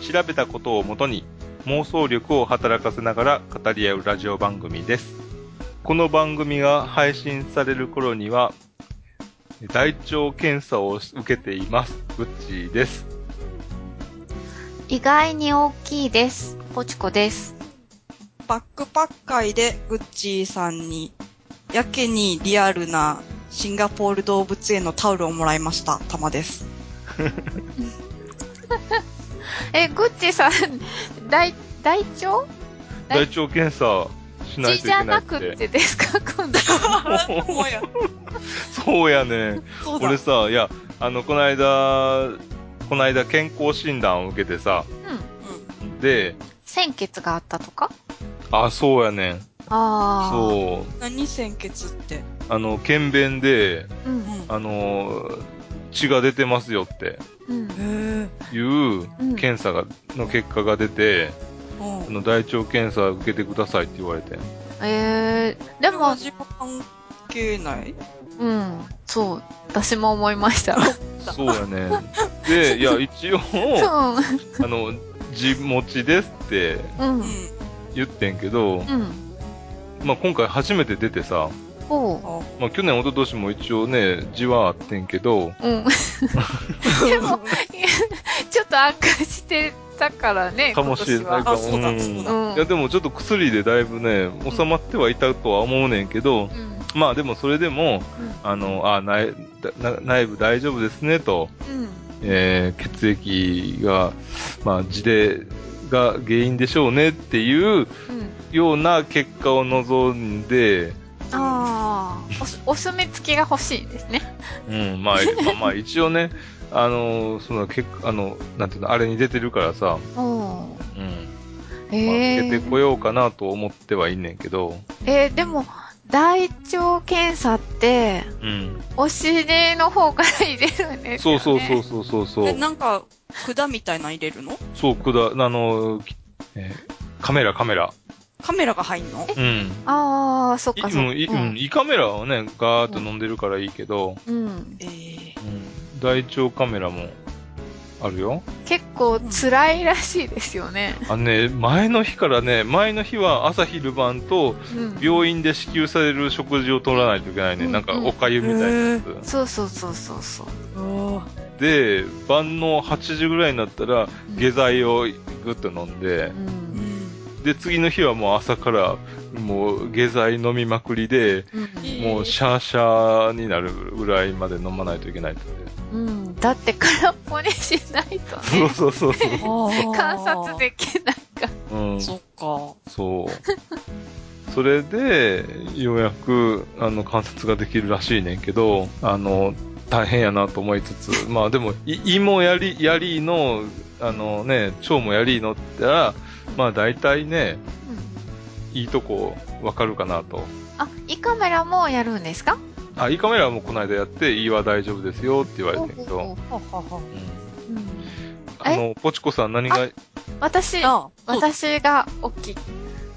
調べたことをもとに妄想力を働かせながら語り合うラジオ番組です。この番組が配信される頃には大腸検査を受けています。うっちーです。意外に大きいです。ポチコです。バックパッ会でグッチーさんにやけにリアルなシンガポール動物園のタオルをもらいました。たまです。グッチさん、大腸？大腸検査しないといけないって。じゃなくてですか今度は。そうやね。俺さ、いや、この間健康診断を受けてさ、うん、で、鮮血があったとか？あ、そうやね。ああ。そう。何鮮血って。検便で、うんうん、血が出てますよって、いう検査の結果が出て、大腸検査受けてくださいって言われて。でも味は関係ない？うん、そう、私も思いました。そうやね。で、いや一応地持ちですって言ってんけど、まあ今回初めて出てさ。まあ、去年一昨年も一応ね字はあってんけど、でもちょっと悪化してたからねかもしれないかも、いやでもちょっと薬でだいぶね収まってはいたとは思うねんけど、まあでもそれでも、内部大丈夫ですねと、血液がまあ字でが原因でしょうねっていうような結果を望んで。ああ、お墨付きが欲しいですね。うん、まあ、まあ一応ね、なんていうの、あれに出てるからさ、まあ、出てこようかなと思ってはいんねんけど。でも、大腸検査って、お尻の方から入れるんですよね。そう。なんか、管みたいなの入れるの？そう、管、カメラ。カメラが入んの？ああ、そっかそっか。胃カメラはね、ガーッと飲んでるからいいけど、大腸カメラもあるよ。結構辛いらしいですよね。前の日は朝昼晩と病院で支給される食事を取らないといけないね。なんかおかゆみたいなやつ。そう。で、晩の8時ぐらいになったら下剤をぐっと飲んで、で次の日はもう朝からもう下剤飲みまくりで、もうシャーシャーになるぐらいまで飲まないといけないって。だって空っぽにしないとね。そう。観察できないから。そっか。そう。それでようやく観察ができるらしいねんけど、大変やなと思いつつ、まあでも胃もやりの腸もやりのったら。まあ大体ね、いいとこわかるかなと。あ、胃カメラもやるんですか？あ、胃カメラもこの間やって、胃は大丈夫ですよって言われてるけど。ポチコさん何が？私が大きい。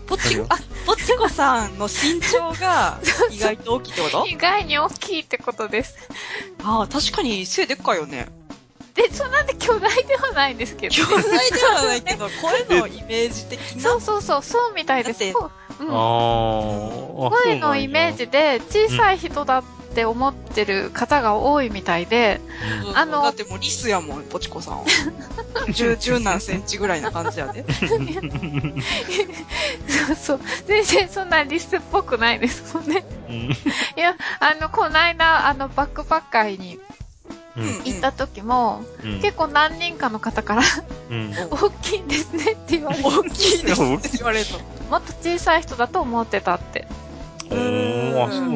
ポチコさんの身長が意外と大きいってこと？そうそう、意外に大きいってことです。ああ、確かに背でっかいよね。で、なんで巨大ではないんですけど。巨大ではないけど、声のイメージ的な。そうみたいです。声のイメージで、小さい人だって思ってる方が多いみたいで、だってもうリスやもん、ポチコさんは。十何センチぐらいな感じやで。全然そんなリスっぽくないですもんね。いや、この間、バックパッカーに、行った時も、結構何人かの方から大きいんですねって言われて、もっと小さい人だと思ってたって。あ、そう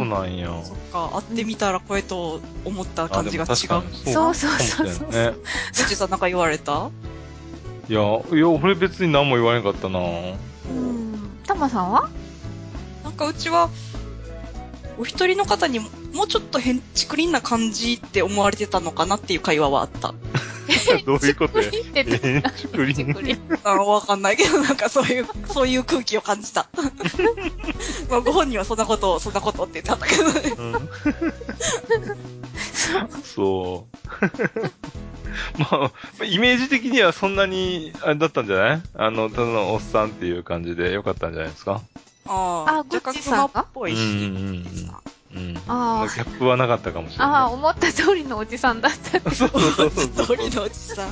なんや。そっか、会ってみたら声と思った感じが違う。そうそうそうそう。うちさんなんか言われた？いや俺別に何も言われなかったな。タマさんはなんかうちはお一人の方にもうちょっとへんちくりんな感じって思われてたのかなっていう会話はあったどういうことやへんちくりんわかんないけどなんかそういう空気を感じたまあご本人はそんなことって言ってたけどねそうまあ、イメージ的にはそんなにあれだったんじゃない？ただのおっさんっていう感じでよかったんじゃないですか？ああ、ごっちさんっぽいし。ギャップはなかったかもしれない。ああ、思った通りのおじさんだったって。そうそうそう。思った通りのおじさん。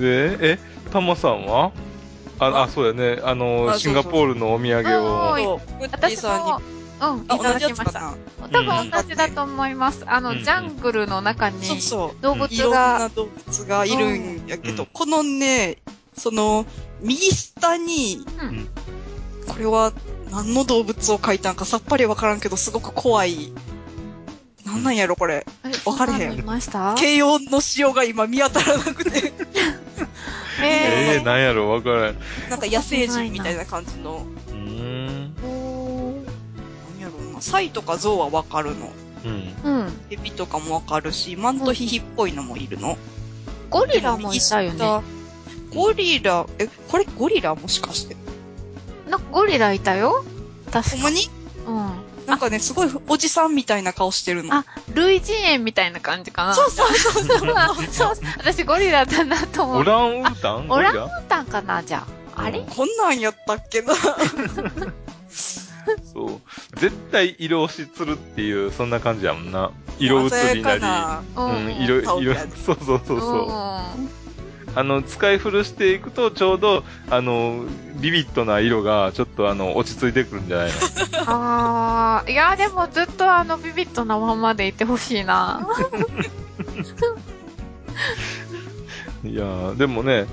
で、タマさんは？あ、そうだよね。シンガポールのお土産を。ごっちさんに。うん、いただきました。多分同じだと思います。ジャングルの中に動物が、いろんな動物がいるんやけど、このね、右下に、これは何の動物を描いたんかさっぱりわからんけど、すごく怖い。何なんやろこれ。わかれへん。形容のしようが今見当たらなくて。何やろわからん。なんか野生人みたいな感じの。サイとかゾウはわかるの。うん。ヘビとかもわかるし、マントヒヒっぽいのもいるの。ゴリラもいたよね。ゴリラ、これゴリラもしかして。なんかゴリラいたよ。確かに。ほんまに？うん。なんかね、すごいおじさんみたいな顔してるの。あ、類人猿みたいな感じかな。そうそうそうそう。私ゴリラだなと思う。オランウータン？オランウータンかな、じゃあ。あれ？こんなんやったっけな。そう絶対色落ちするっていうそんな感じやもんな。色移りなり、色そうそうそうそう。使い古していくとちょうどビビッドな色がちょっと落ち着いてくるんじゃないの？ああ、いやでもずっとビビッドなままでいてほしいな。いやでもね、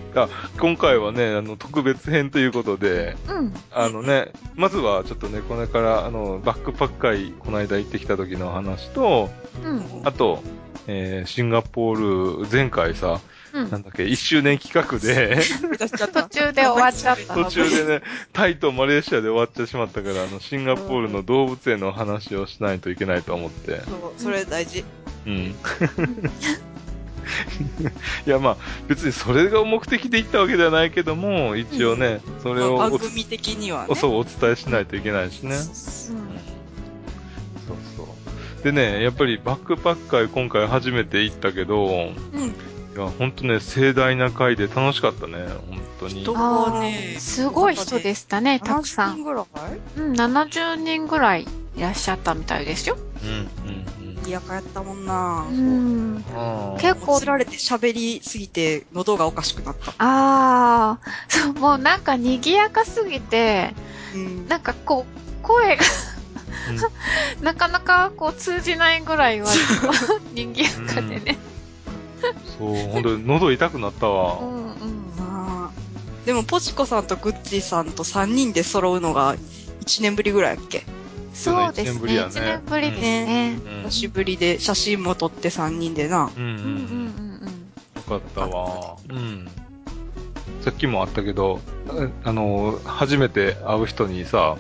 今回はね、特別編ということで、まずはちょっとね、これから、バックパック会、この間行ってきた時の話と、あと、シンガポール、前回さ、なんだっけ、1周年企画で、途中で終わっちゃった。途中でね、タイとマレーシアで終わってしまったから、シンガポールの動物園の話をしないといけないと思って。そう、それ大事。うん。いやまあ別にそれが目的で行ったわけではないけども一応ね、それを番組的にはねそうお伝えしないといけないしね。そうそうでね、やっぱりバックパック会今回初めて行ったけど、いや本当ね盛大な会で楽しかったね本当に。人がねすごい人でしたねたくさん。70人ぐらいいらっしゃったみたいですよ。やかやったもんな。結構つられて喋りすぎて喉がおかしくなった。ああ、そうもうなんか賑やかすぎて、なんかこう声がなかなかこう通じないぐらいは賑やかでね。そう本当に喉痛くなったわ。でもポチコさんとグッチーさんと3人で揃うのが1年ぶりぐらいやっけ。そうですね。1年ぶりですね。久しぶりで写真も撮って3人でな。よかったわ。さっきもあったけど、初めて会う人にさ、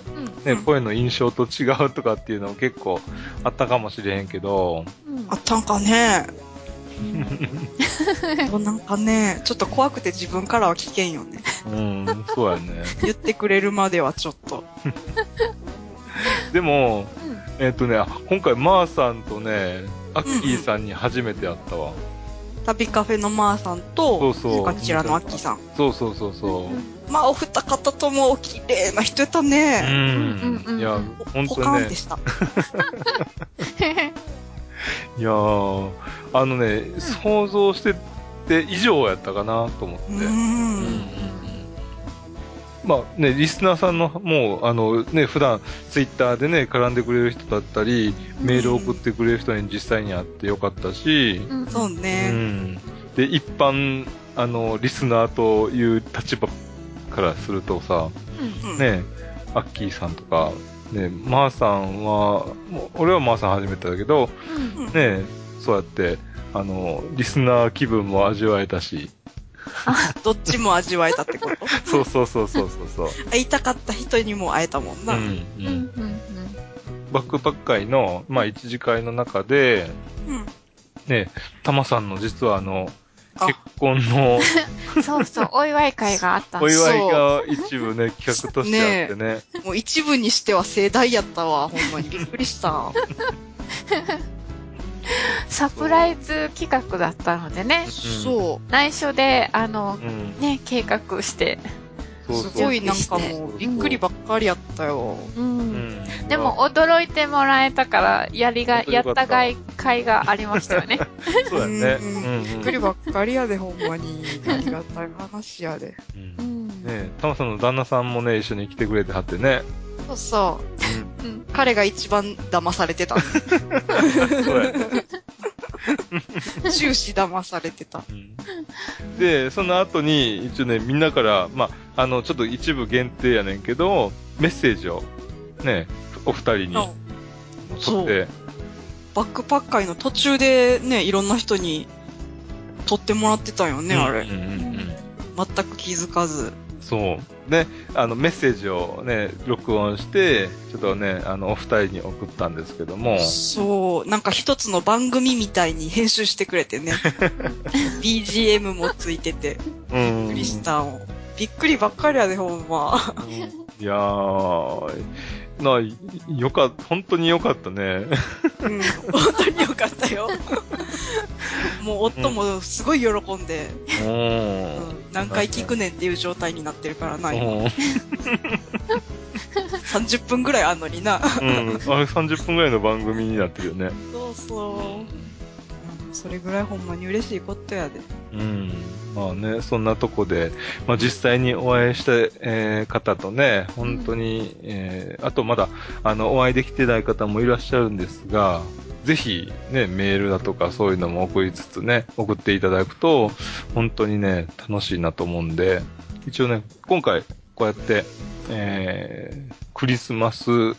声の印象と違うとかっていうのも結構あったかもしれへんけど。あったんかね。なんかね、ちょっと怖くて自分からは聞けんよね。うん、そうやね。言ってくれるまではちょっと。でも、今回、マーさんとね、アッキーさんに初めて会ったわ。旅カフェのマーさんと、こちらのアッキーさん。そうそうそうそう。まあ、お二方ともお綺麗な人やったね。いや、本当ね。ポカンでした。いやね、想像してて以上やったかなと思って。まあね、リスナーさんの、もう、ね、普段、ツイッターでね、絡んでくれる人だったり、メールを送ってくれる人に実際に会ってよかったし、そうね。で、一般、リスナーという立場からするとさ、ね、アッキーさんとか、ね、マーさんは、俺はマーさん初めてだけど、ね、そうやってリスナー気分も味わえたしどっちも味わえたってことそうそうそうそうそう会いたかった人にも会えたもんな、うんうんうんうん、バックパック会の、まあ、一次会の中で、うんね、タマさんの実は結婚のそうそうお祝い会があったんですお祝いが一部ね企画としてあってねもう一部にしては盛大やったわほんまにびっくりしたサプライズ企画だったのでねそう内緒でうん、ね計画してすごいなんかもうびっくりばっかりやったよ、うんうん、でも驚いてもらえたからやったがい会がありましたよねそうだね、うんうんうん、びっくりばっかりやでほんまにありがたい話やで、うんね、タマさんの旦那さんもね一緒に来てくれてはってねそうそう、うん、彼が一番騙されてたそうやね終始騙されてた、うん、でその後に一応ねみんなから、まあ、ちょっと一部限定やねんけどメッセージをねお二人に撮ってバックパック会の途中でねいろんな人に撮ってもらってたよね、うん、あれ、うんうんうん、全く気づかずそうねメッセージをね録音してちょっとねお二人に送ったんですけどもそうなんか一つの番組みたいに編集してくれてねBGM もついててびっくりしたびっくりばっかりやでほんまいやー本当によかったね、うん、本当によかったよもう夫もすごい喜んで、うん、何回聞くねんっていう状態になってるからな30分ぐらいあんのにな、うん、あれ30分ぐらいの番組になってるよねそうそうそれぐらいほんまに嬉しいことやでうんまあね、そんなとこで、まあ、実際にお会いした、方とね本当に、あとまだお会いできてない方もいらっしゃるんですがぜひ、ね、メールだとかそういうのも送りつつね送っていただくと本当にね楽しいなと思うんで一応ね今回こうやって、クリスマス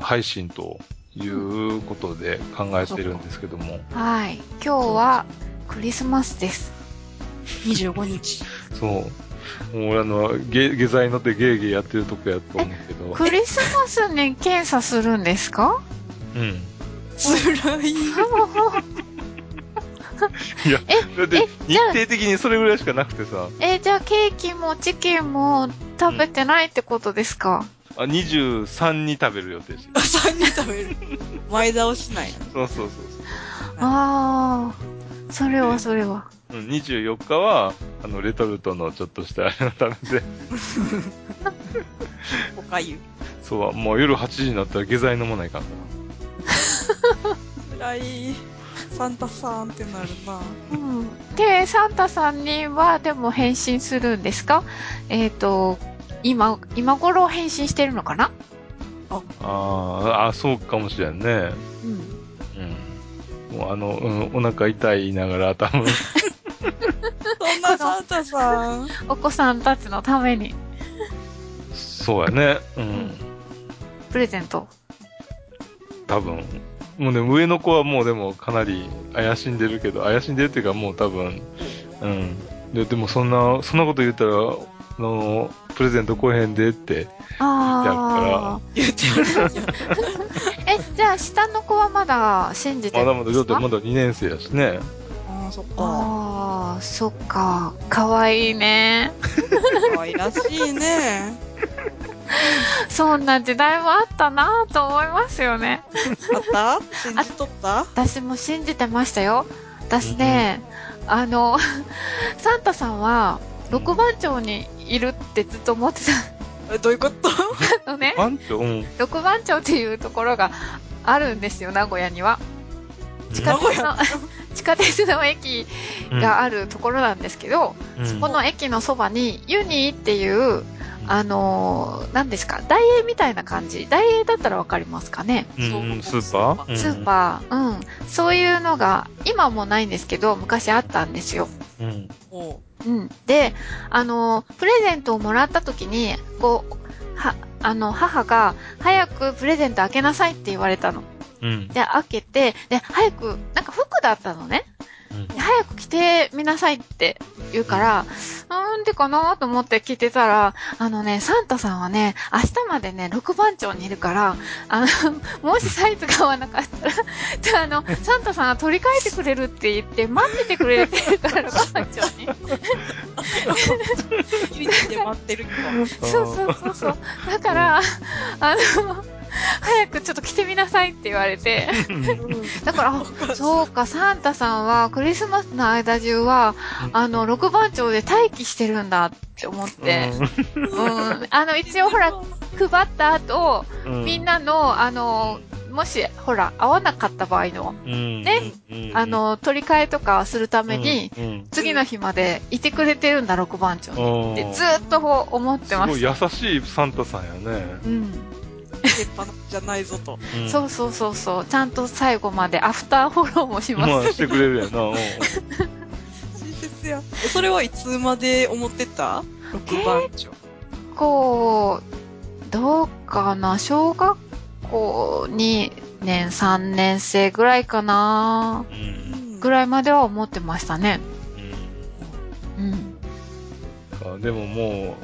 配信ということで考えてるんですけどもはい今日はクリスマスです25日そうもう下剤乗ってゲーゲーやってるとこやと思うけどクリスマスに検査するんですかうん辛いいやだって日程的にそれぐらいしかなくてさじゃあケーキもチキンも食べてないってことですか、うん、23に食べる予定してる3に食べる前倒しないそうそうそうそうああそれはそれは。24日はレトルトのちょっとしたあれを食べて。おかゆ。そうもう夜8時になったら下剤飲まないからな。辛い。サンタさんってなるな。うん。でサンタさんにはでも返信するんですか？今頃返信してるのかな？あそうかもしれんね。うん。うん。もううん、お腹痛いながら多分そんなサンタさんお子さんたちのためにそうやねうんプレゼント多分もうね上の子はもうでもかなり怪しんでるっていうかもう多分うんでもそんなこと言ったらプレゼント来へんでって言ってあるからじゃあ下の子はまだ信じてるんですか？まだ2年生やしね。ああそっか。ああそっか。可愛いね。可愛らしいね。そんな時代もあったなと思いますよね。あった？信じとった？私も信じてましたよ。私ね、うん、サンタさんは6番町にいるってずっと思ってた。どういうことね、6番町っていうところがあるんですよ名古屋には地下鉄の駅があるところなんですけど、うん、そこの駅のそばにユニーっていう何ですかダイエーみたいな感じダイエーだったらわかりますかね、うん、スーパー、うん、そういうのが今もないんですけど昔あったんですよ、うんうん、でプレゼントをもらった時に母が早くプレゼント開けなさいって言われたの、うん、で開けて、で早くなんか服だったのね、うん、早く着てみなさいって言うから、なんでかなと思って聞いてたら、あのね、サンタさんはね、明日までね、6番町にいるから、もしサイズが合わなかったら、じゃあサンタさんは取り替えてくれるって言って、待っててくれてるから、6番町に。言って待ってる人。そう。だから、早くちょっと着てみなさいって言われて。だから、そうか、サンタさんはクリスマスの間中は、6番町で待機してるんだって思って。一応ほら、配った後、みんなの、もし、ほら、合わなかった場合の、ね、取り替えとかするために、次の日までいてくれてるんだ、6番町に。ってずっと思ってました。すごい優しいサンタさんやね。うん。出っ放しじゃないぞと、うん。そう。ちゃんと最後までアフターフォローもします。まあしてくれるやな。親切や。それはいつまで思ってた？6番長。こうどうかな、小学校2年3年生ぐらいかな、うん、ぐらいまでは思ってましたね。うん。でもも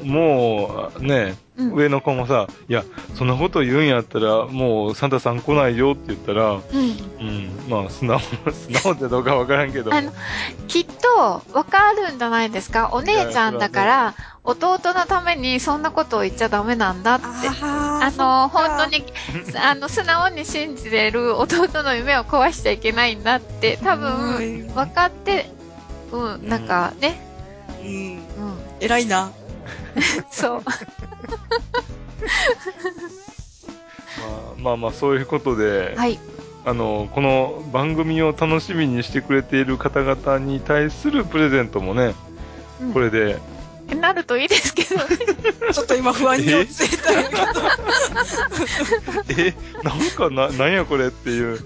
うね、うん、上の子もさ、いやそんなこと言うんやったらもうサンタさん来ないよって言ったら、まあ素直ってどうかわからんけど、きっとわかるんじゃないですか。お姉ちゃんだから弟のためにそんなことを言っちゃダメなんだって、本当に素直に信じてる弟の夢を壊しちゃいけないんだって多分分かって、なんかね。偉いな。そう。まあそういうことで、はい、この番組を楽しみにしてくれている方々に対するプレゼントもね、これでなるといいですけどね。ちょっと今不安に陥ったんやけど。なんやこれっていう、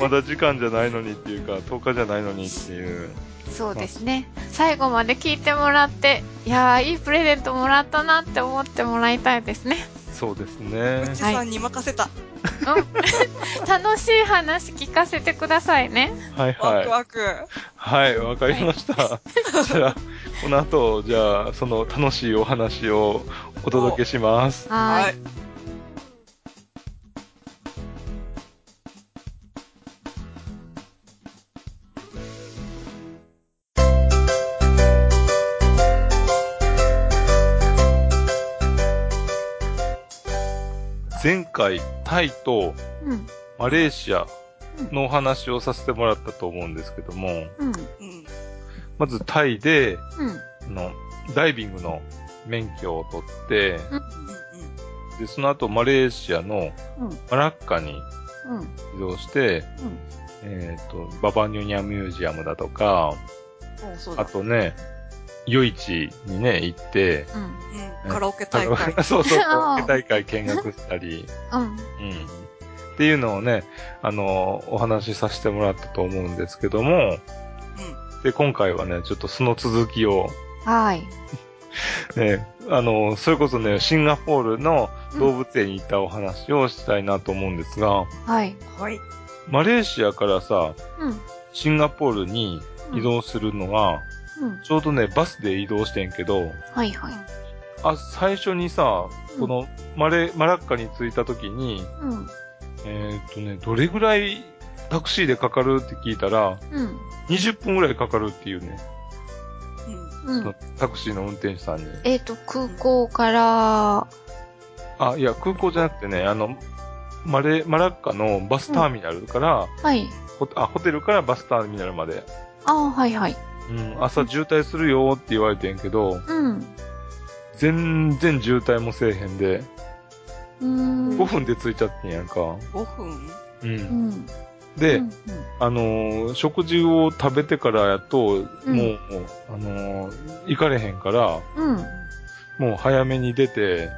まだ時間じゃないのにっていうか10日じゃないのにっていう。そうですね、最後まで聞いてもらって、いやーいいプレゼントもらったなって思ってもらいたいですね。そうですね、うちさんに任せた、楽しい話聞かせてくださいね。ワクワクはい、わかりました、じゃあこの後じゃあその楽しいお話をお届けします。はい。前回タイとマレーシアのお話をさせてもらったと思うんですけども、まずタイで、ダイビングの免許を取って、でその後マレーシアのマラッカに移動して、ババニュニャミュージアムだとか、あとね、夜市にね、行って、カラオケ大会。そう、カラオケ大会見学したり、っていうのをね、お話しさせてもらったと思うんですけども、で、今回はね、ちょっとその続きを、ね、それこそね、シンガポールの動物園に行ったお話をしたいなと思うんですが、マレーシアからさ、シンガポールに移動するのが、ちょうどね、バスで移動してんけど、最初にさ、このマラッカに着いた時に、どれぐらいタクシーでかかるって聞いたら、20分ぐらいかかるっていうね、タクシーの運転手さんに。空港から、あ、いや、空港じゃなくてね、マラッカのバスターミナルから、ホテルからバスターミナルまで。朝渋滞するよって言われてんけど、全然渋滞もせえへんで、5分で着いちゃってんやんか。5分？で、食事を食べてからやと、行かれへんから、もう早めに出て、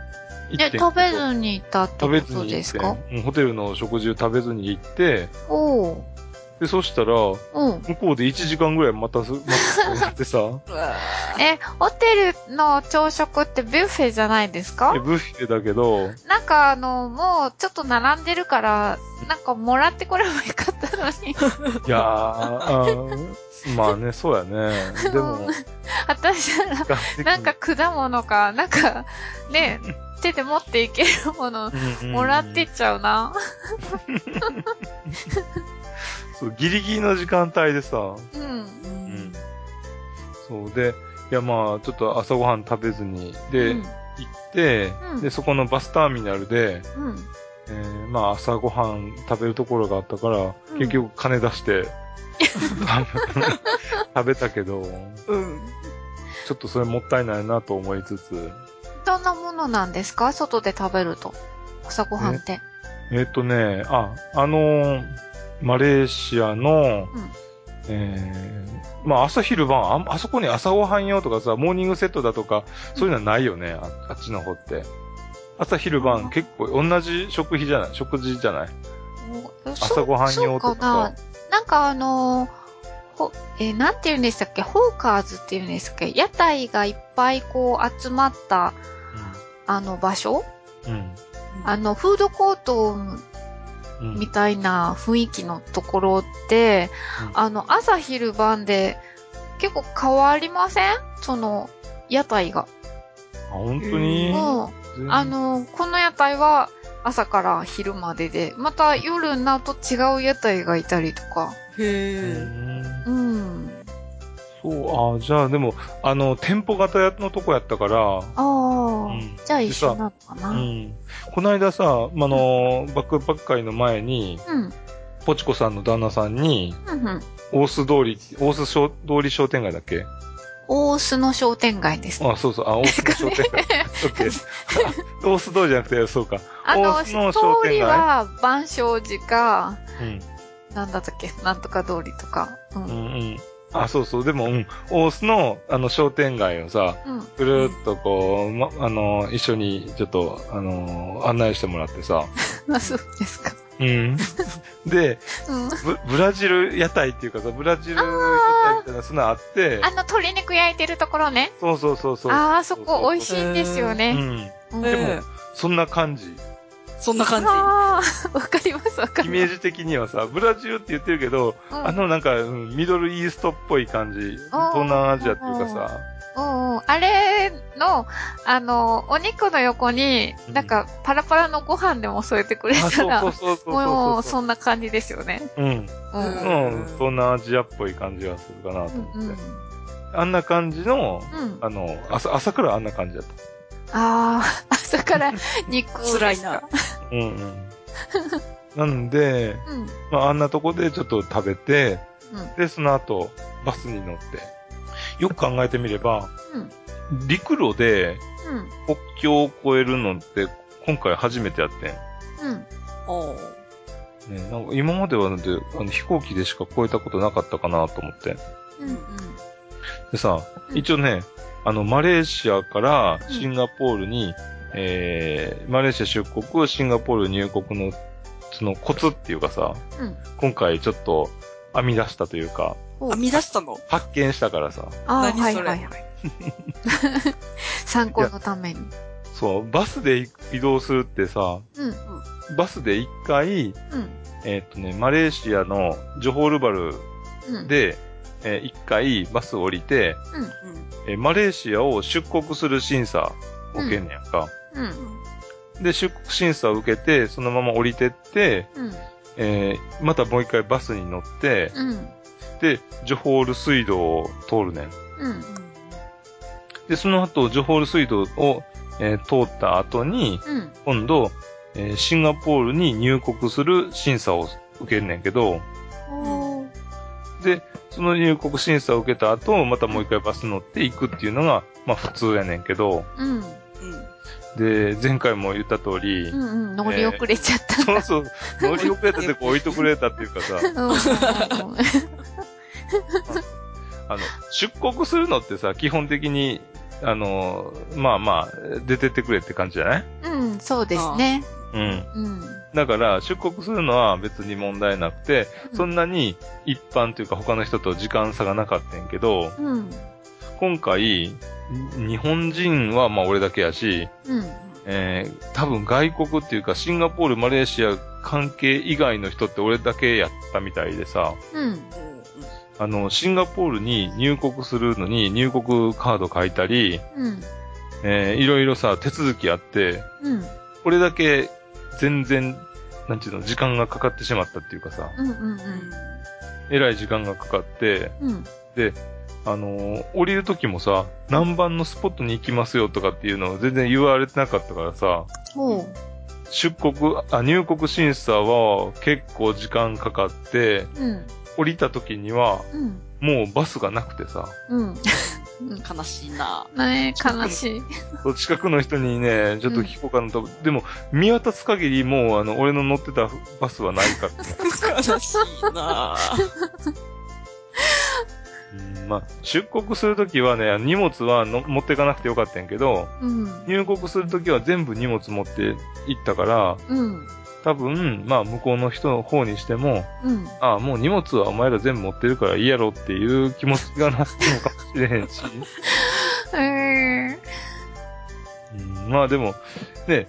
食べずに行ったってことですか？ホテルの食事を食べずに行って、で、そしたら、うん、向こうで1時間ぐらい待たせてさ。え、ホテルの朝食ってビュッフェじゃないですか？え、ビュッフェだけど。なんかもうちょっと並んでるから、なんかもらってこればよかったのに。いやー、まあね、そうやね。でも。私なら、なんか果物か、なんか、ね、手で持っていけるもの、もらってっちゃうな。そう、ギリギリの時間帯でさ。うん。うん。そうで、いやまあ、ちょっと朝ごはん食べずに、で、行って、うん、で、そこのバスターミナルで、うん、まあ、朝ごはん食べるところがあったから、うん、結局金出して、食べたけど、うん。ちょっとそれもったいないなと思いつつ。どんなものなんですか？外で食べると。朝ごはんって。ね、マレーシアの、うん、まあ、朝昼晩、あそこに朝ごはん用とかさ、モーニングセットだとか、そういうのはないよね、うん、あっちの方って。朝昼晩、うん、結構同じ食事じゃない？朝ごはん用とか。そうかな。なんかなんて言うんでしたっけ？ホーカーズって言うんですっけ？屋台がいっぱいこう集まった、うん、場所？うん。フードコートみたいな雰囲気のところって、うん、朝昼晩で結構変わりません？その、屋台が。あ、本当に？うん。この屋台は朝から昼までで、また夜になると違う屋台がいたりとか。へぇ。うん。そう、あ、じゃあでも、店舗型のとこやったから。うん、じゃあ一緒なのかな、うん、この間さ、バックパック会の前に、うん、ポチコさんの旦那さんに、うんうん、大須通り商店街だっけ？大須の商店街です。あ、そうそう、あ、大須の商店街。大須通りじゃなくて、そうか。大須の商店街。通りは、万象寺か、うん、なんだったっけ、なんとか通りとか。うんうんうん、あ、そうそう。でも、うん。大須の、商店街をさ、ぐるーっとこう、ま、一緒に、ちょっと、案内してもらってさ。あ、そうですか。うん。で、うん、ブラジル屋台っていうかさ、ブラジル屋台みたいな、そんなあって。鶏肉焼いてるところね。そうそうそうそう。ああ、そこ美味しいんですよね。うん。でも、そんな感じ。そんな感じ。ああ、わかります、わかります。イメージ的にはさ、ブラジルって言ってるけど、うん、なんか、ミドルイーストっぽい感じ。東南アジアっていうかさ。あれの、お肉の横に、なんか、パラパラのご飯でも添えてくれたら、もう、そんな感じですよね。うん。うん。東南アジアっぽい感じがするかなと思って。うんうん、あんな感じの、うん、朝からあんな感じだった。ああ、朝から肉を。辛いな。うんうん。なんで、うん、まあ、あんなとこでちょっと食べて、うん、で、その後、バスに乗って。よく考えてみれば、うん、陸路で、国境を越えるのって、今回初めてやってん。うん。おー。ね、なんか今まではなんで、飛行機でしか越えたことなかったかなと思って。うんうん。でさ、一応ね、マレーシアからシンガポールに、うん、マレーシア出国、シンガポール入国の、そのコツっていうかさ、うん、今回ちょっと編み出したというか、編み出したの？発見したからさ。ああ、何それ。はいはいはい、参考のために。そう、バスで移動するってさ、うんうん、バスで一回、うん、マレーシアのジョホールバルで、うん一回バス降りて、うんうんマレーシアを出国する審査を受けんねやんか、うんうん。で、出国審査を受けて、そのまま降りてって、うんまたもう一回バスに乗って、うん、で、ジョホール水道を通るねん。うん、で、その後、ジョホール水道を、通った後に、うん、今度、シンガポールに入国する審査を受けんねんけど、で、その入国審査を受けた後、またもう一回バス乗って行くっていうのが、まあ普通やねんけど。うん。で、前回も言った通り。うんうん、乗り遅れちゃったんだ。そうそう。乗り遅れたってこう置いとくれたっていうかさ。出国するのってさ、基本的に、まあまあ、出てってくれって感じじゃない？うん、そうですね。うん。うん。だから、出国するのは別に問題なくて、うん、そんなに一般というか他の人と時間差がなかったんやけど、うん、今回、日本人はまあ俺だけやし、うん、多分外国っていうかシンガポール、マレーシア関係以外の人って俺だけやったみたいでさ、うん、シンガポールに入国するのに入国カード書いたり、うんいろいろさ、手続きあって、うん、俺だけ全然、なんていうの、時間がかかってしまったっていうかさ、うんうんうん、えらい時間がかかって、うん、で、降りるときもさ、何番のスポットに行きますよとかっていうのを全然言われてなかったからさ、うん、入国審査は結構時間かかって、うん、降りたときには、うん、もうバスがなくてさ、うんうん、悲しいなぁ。ね悲しい。近くの人にね、ちょっと聞こうかなと。うん、でも、見渡す限りもう、俺の乗ってたバスはないから。悲しいなぁ。うん、まあ、出国するときはね、荷物は持っていかなくてよかったんやけど、うん、入国するときは全部荷物持って行ったから、うん、多分、まあ、向こうの人の方にしても、うん、ああ、もう荷物はお前ら全部持ってるからいいやろっていう気持ちがなってもかもしれへんし。うん、まあでも、ね、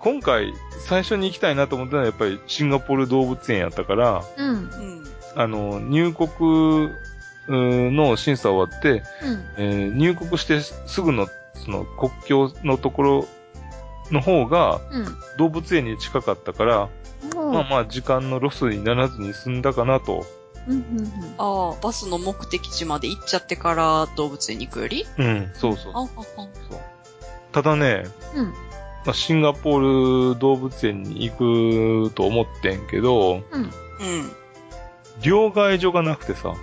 今回最初に行きたいなと思ったのはやっぱりシンガポール動物園やったから、うんうん、入国、の審査終わって、うん入国してすぐのその国境のところの方が動物園に近かったから、うん、まあまあ時間のロスにならずに済んだかなと。うんうんうん、ああバスの目的地まで行っちゃってから動物園に行くより？うんそうそう。あそうただね、うんまあ、シンガポール動物園に行くと思ってんけど、うんうん、両替所がなくてさ。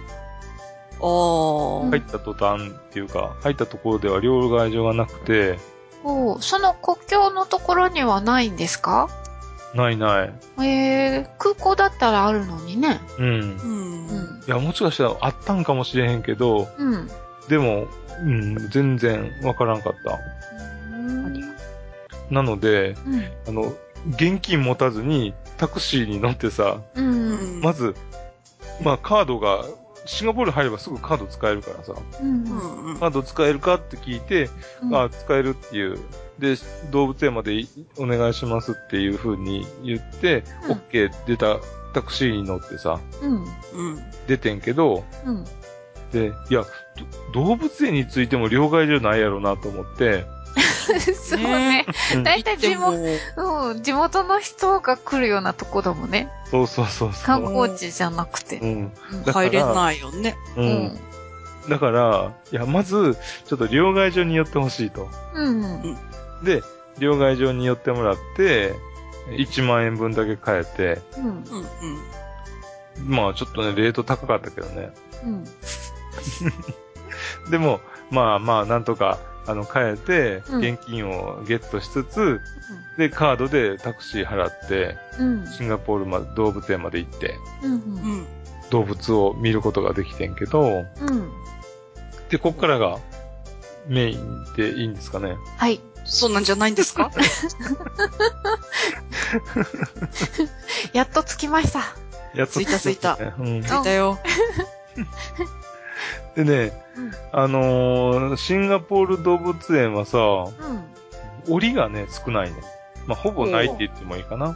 入った途端っていうか、入ったところでは両替所がなくて。おその国境のところにはないんですか？ないない。空港だったらあるのにね。うん。うん、いや、もしかしたらあったんかもしれへんけど、うん、でも、うん、全然わからんかった。なので、うん、現金持たずにタクシーに乗ってさ、うん、まず、まあカードが、シンガポール入ればすぐカード使えるからさ、うんうんうん、カード使えるかって聞いて、うん、あ使えるっていうで動物園までお願いしますっていう風に言って、うん、OK 出たタクシーに乗ってさ、うんうん、出てんけど、うん、でいや動物園についても両替所ないやろなと思ってそうねだいたい地元の人が来るようなとこだもんねそうそうそうそう観光地じゃなくて、うん、入れないよね、うんうん、だからいやまずちょっと両替所に寄ってほしいと、うんうん、で両替所に寄ってもらって1万円分だけ買えて、うんうんうん、まあちょっとねレート高かったけどね、うん、でもまあまあなんとか変えて、現金をゲットしつつ、うん、で、カードでタクシー払って、うん、シンガポール動物園まで行って、うんうん、動物を見ることができてんけど、うん、で、こっからがメインでいいんですかね。はい。そんなんじゃないんですかやっと着きました。やっと着きました、ね。着いた。着いたよ。でね、うん、シンガポール動物園はさ、うん、檻がね、少ないね。まあ、ほぼないって言ってもいいかな。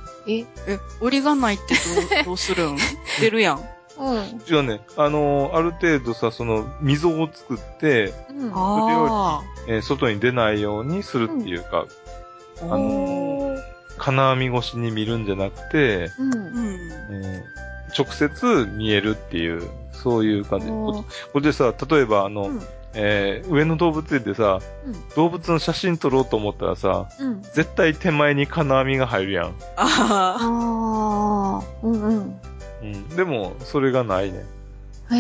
檻がないってどうするん出るやん。うん。じゃあね、ある程度さ、その、溝を作って、うん、それより、外に出ないようにするっていうか、うん、金網越しに見るんじゃなくて、うん直接見えるっていう、そういう感じ。これでさ、例えばうん上野動物園でさ、うん、動物の写真撮ろうと思ったらさ、うん、絶対手前に金網が入るやん。ああ、うんうん。うん、でも、それがないね。へ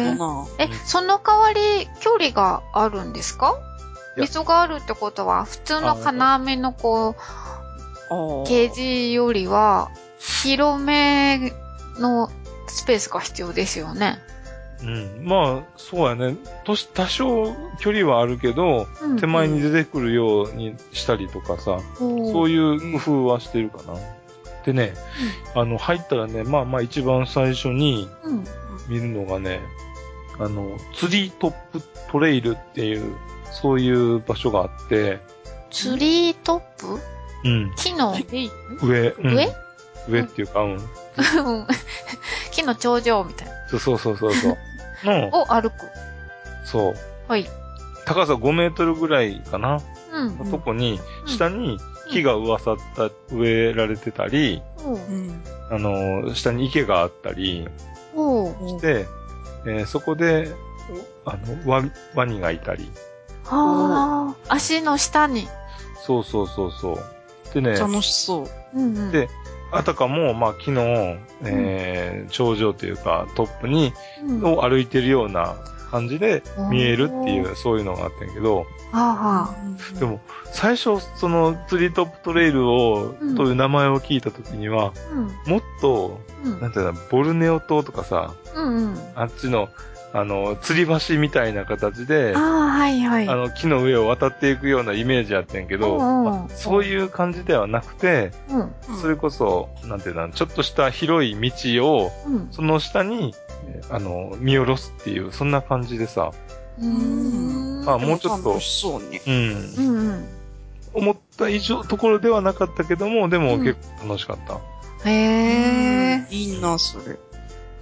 え。なるほどな。その代わり、距離があるんですか？溝があるってことは、普通の金網のこう、ケージよりは、広めのスペースが必要ですよね。うん、まあそうやね。多少距離はあるけど、うんうん、手前に出てくるようにしたりとかさ、そういう工夫はしてるかな。でね、うん、入ったらね、まあまあ一番最初に見るのがね、ツリートップトレイルっていうそういう場所があって。ツリートップ？うん。木の上、うん、上っていうか、うん。木の頂上みたいな。そう。を歩く。そう。はい。高さ5メートルぐらいかな。うん、うん。のとこに、下に木が植えられてたり、うん、下に池があったり、して、そこで、ワニがいたり。はあ。足の下に。そう。でね。楽しそう。うん、うん。で、あたかも、まあ、木の、頂上というか、トップに、を歩いてるような感じで見えるっていう、そういうのがあったんやけど。ああ。でも、最初、その、ツリートップトレイルを、という名前を聞いたときには、もっと、なんていうの、ボルネオ島とかさ、あっちの、釣り橋みたいな形で、木の上を渡っていくようなイメージやってんけど、まあ、そういう感じではなくて、それこそ、なんていうの、ちょっとした広い道を、その下に、見下ろすっていう、そんな感じでさ、まあ、もうちょっと、思った以上、ところではなかったけども、でも結構楽しかった。へー。いいな、それ。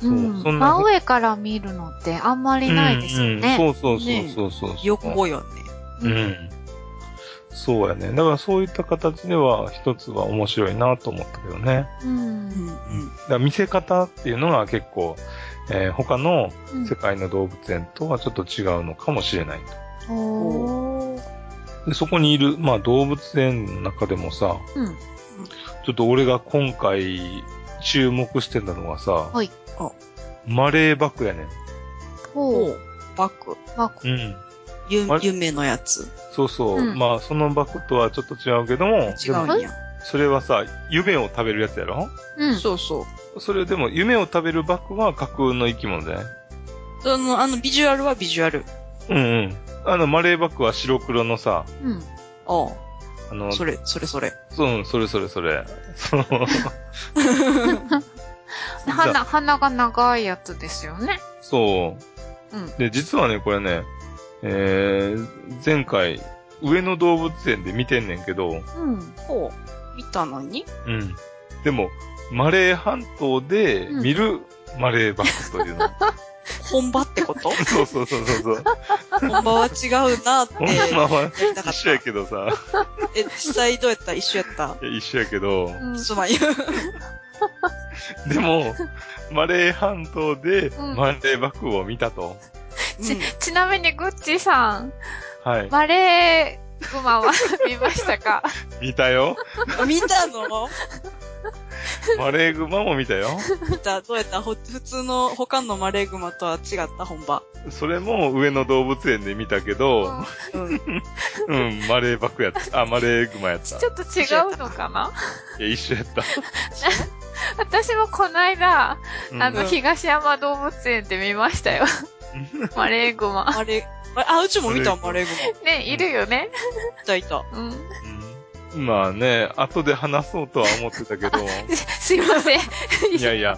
うん、真上から見るのってあんまりないですよね。そう。横よね。うん。そうやね。だからそういった形では一つは面白いなと思ったけどね。だから見せ方っていうのが結構、他の世界の動物園とはちょっと違うのかもしれないと。でそこにいる、まあ動物園の中でもさ、ちょっと俺が今回注目してたのがさ、はいマレーバックやねん。ほう。バック。うん。夢のやつ。そう。うん、まあ、そのバックとはちょっと違うけども。違うんや。それはさ、夢を食べるやつやろ？うん。そう。それでも、夢を食べるバックは架空の生き物だね。ビジュアルはビジュアル。うん。マレーバックは白黒のさ。うん。ああ。それ。うん、それ。鼻が長いやつですよね。そう。うん、で、実はね、これね、前回、上野動物園で見てんねんけど。見たのに？うん。でも、マレー半島で見るマレーバックというの。本場ってこと？そう。本場は違うなって。本場は一緒やけどさ。実際どうやった？一緒やけど。すまんよ。でも、マレー半島でマレーバックを見たと。ちなみにグッチさん、はい、マレーグマは見ましたか？見たよ。見たの？マレーグマも見たよ。どうやった？普通の他のマレーグマとは違った本場。それも上野動物園で見たけど、マレーバックやった。あ、マレーグマやった。ちょっと違うのかな？いや、一緒やった。私もこの間、東山動物園で見ましたよ。マレーグマ。うちも見た、マレーグマ。ね、いるよね。いた。まあね、後で話そうとは思ってたけど。すいません。いや。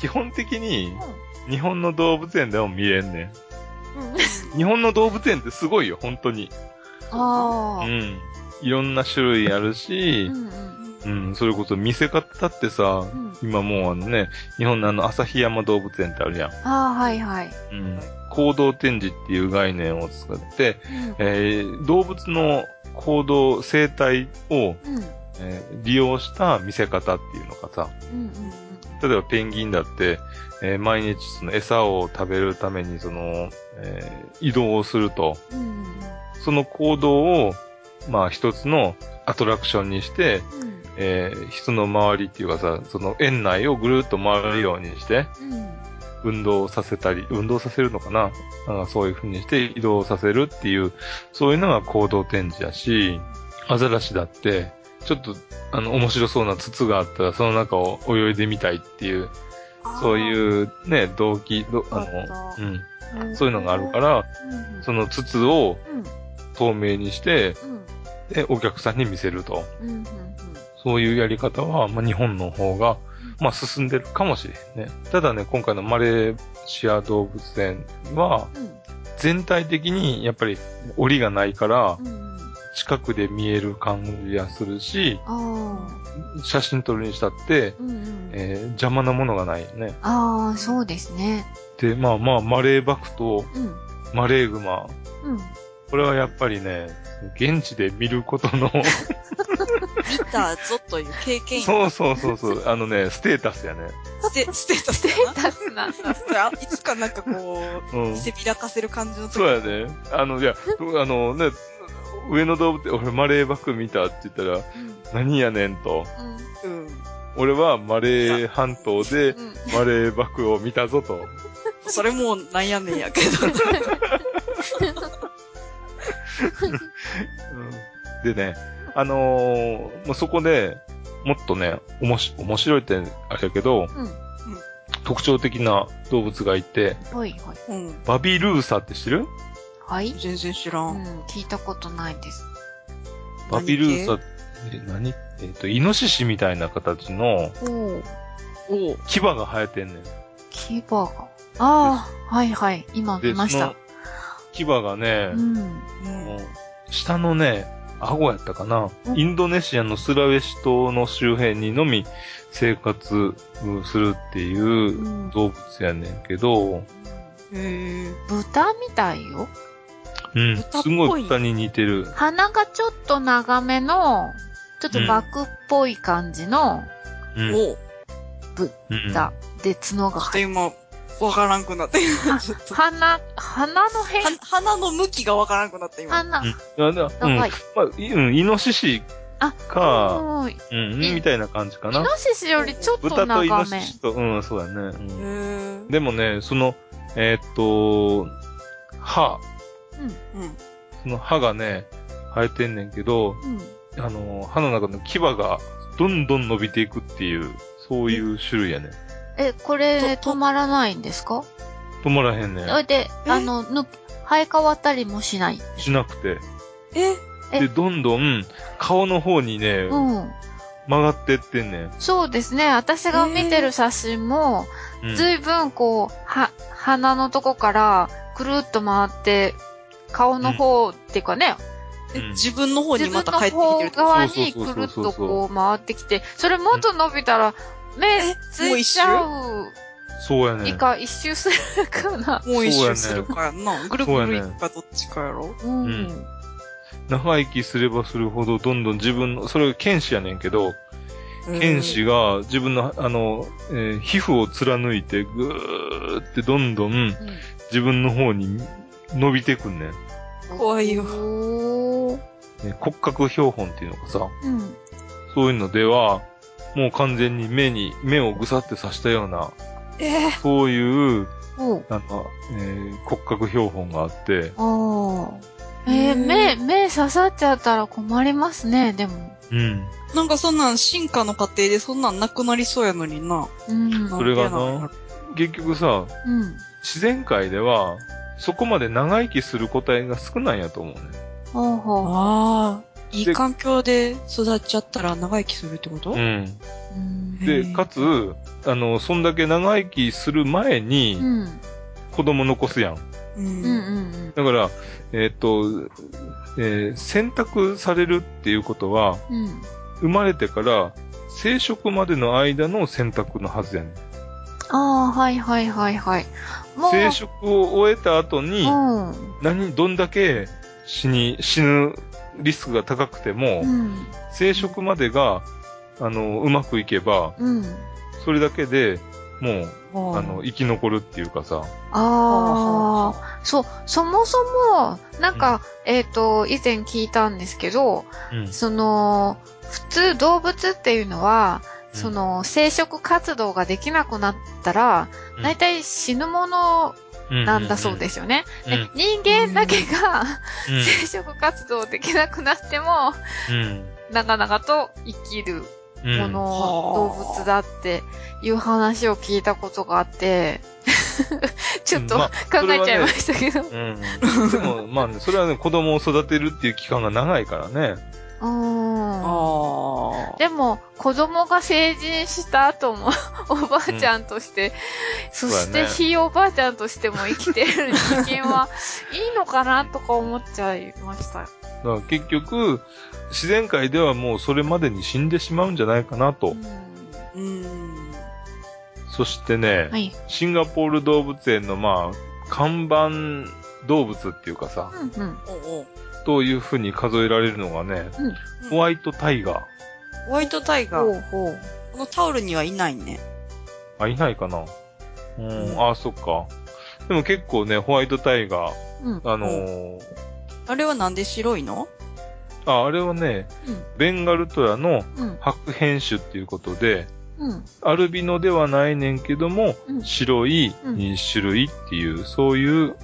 基本的に、日本の動物園でも見れんね。日本の動物園ってすごいよ、本当に。いろんな種類あるし、それこそ見せ方ってさ、今もう日本の旭山動物園ってあるやん。行動展示っていう概念を使って、動物の行動、生態を、利用した見せ方っていうのがさ、例えばペンギンだって、毎日その餌を食べるためにその、移動をすると、その行動を、まあ一つのアトラクションにして、人の周りっていうかさ、その園内をぐるっと回るようにして、運動させるのかな？なんかそういう風にして移動させるっていう、そういうのが行動展示やし、アザラシだって、ちょっと面白そうな筒があったらその中を泳いでみたいっていう、そういうね、動機、うん、そういうのがあるから、その筒を透明にして、で、お客さんに見せると。そういうやり方は、まあ、日本の方が、まあ、進んでるかもしれんね。ただね、今回のマレーシア動物園は、全体的にやっぱり檻がないから、近くで見える感じがするし、写真撮るにしたって、邪魔なものがないよね。ああ、そうですね。で、まあまあ、マレーバクと、マレーグマ、これはやっぱりね、現地で見ることの見たぞという経験。そう。あのね、ステータスやね。ステータスなんだ。いつかなんかこう、見せびらかせる感じの時。そうやね。いや、ね、上野動物園、俺マレーバク見たって言ったら、何やねんと。俺はマレー半島でマレーバクを見たぞと。それもうなんやねんやけど。でね、まあ、そこでもっとね、面白いってあれやけど、特徴的な動物がいて、バビルーサって知ってる？はい。全然知らん。聞いたことないです。バビルーサって何？イノシシみたいな形の、牙が生えてんねん。牙が。ああ、はいはい。今見ました。牙がね、下のね、顎やったかな。インドネシアのスラウェシ島の周辺にのみ生活するっていう動物やねんけど、豚みたいよ。うん、すごい豚に似てる。鼻がちょっと長めの、ちょっとバクっぽい感じの、豚で角が入ってる。ちょっと今、わからんくなって鼻の向きがわからんくなって今。イノシシか、みたいな感じかな。イノシシよりちょっと長め。豚とイノシシと、そうだね。でもね、その、歯。その歯がね、生えてんねんけど、歯の中の牙がどんどん伸びていくっていう、そういう種類やねん。これ止まらないんですか？止まらへんねん。それで、生え変わったりもしない。しなくて。で、どんどん顔の方にね、曲がってってんねん。そうですね。私が見てる写真も、ずいぶんこう、鼻のとこからくるっと回って、顔の方っていうかね、自分の方にまた帰ってきてる。自分の方側にくるっとこう回ってきて、それもっと伸びたら、目ついちゃう。そうやね。一周するかな。もう一周するからな。ぐるぐるいくかどっちかやろ。長生きすればするほどどんどん自分の、それが剣士やねんけど、剣士が自分の、皮膚を貫いてぐーってどんどん自分の方に伸びてくんねん。怖いよ。骨格標本っていうのかさ、そういうのでは、もう完全に目をぐさって刺したような、そういう、骨格標本があって、目刺さっちゃったら困りますね、でも。なんかそんなん進化の過程でそんなんなくなりそうやのにな。それがな、結局さ、自然界ではそこまで長生きする個体が少ないんやと思うね。いい環境で育っちゃったら長生きするってこと？で、かつ、そんだけ長生きする前に、子供残すやん。だから、選択されるっていうことは、生まれてから生殖までの間の選択のはずやねん。生殖を終えた後に、どんだけ死ぬリスクが高くても、生殖までが、うまくいけば、それだけで、もう、生き残るっていうかさ。そもそも、なんか、以前聞いたんですけど、普通動物っていうのは、生殖活動ができなくなったら、だいたい死ぬものなんだそうですよね。人間だけが、生殖活動できなくなっても、長々と生きる。もの、動物だっていう話を聞いたことがあって、ちょっと考えちゃいましたけど、でも、まあ、ね、それはね、子供を育てるっていう期間が長いからね。あでも、子供が成人した後も、おばあちゃんとして、そしてひいおばあちゃんとしても生きてる人間はいいのかなとか思っちゃいました。だから結局、自然界ではもうそれまでに死んでしまうんじゃないかなと。そしてね、はい、シンガポール動物園のまあ、看板動物っていうかさ、というふうに数えられるのがね、ホワイトタイガー。ホワイトタイガー。このタオルにはいないね。あ、いないかな。あ、そっか。でも結構ね、ホワイトタイガー。あれはなんで白いの？あれはね、ベンガルトラの白変種っていうことで、アルビノではないねんけども、白い種類っていう、そういう、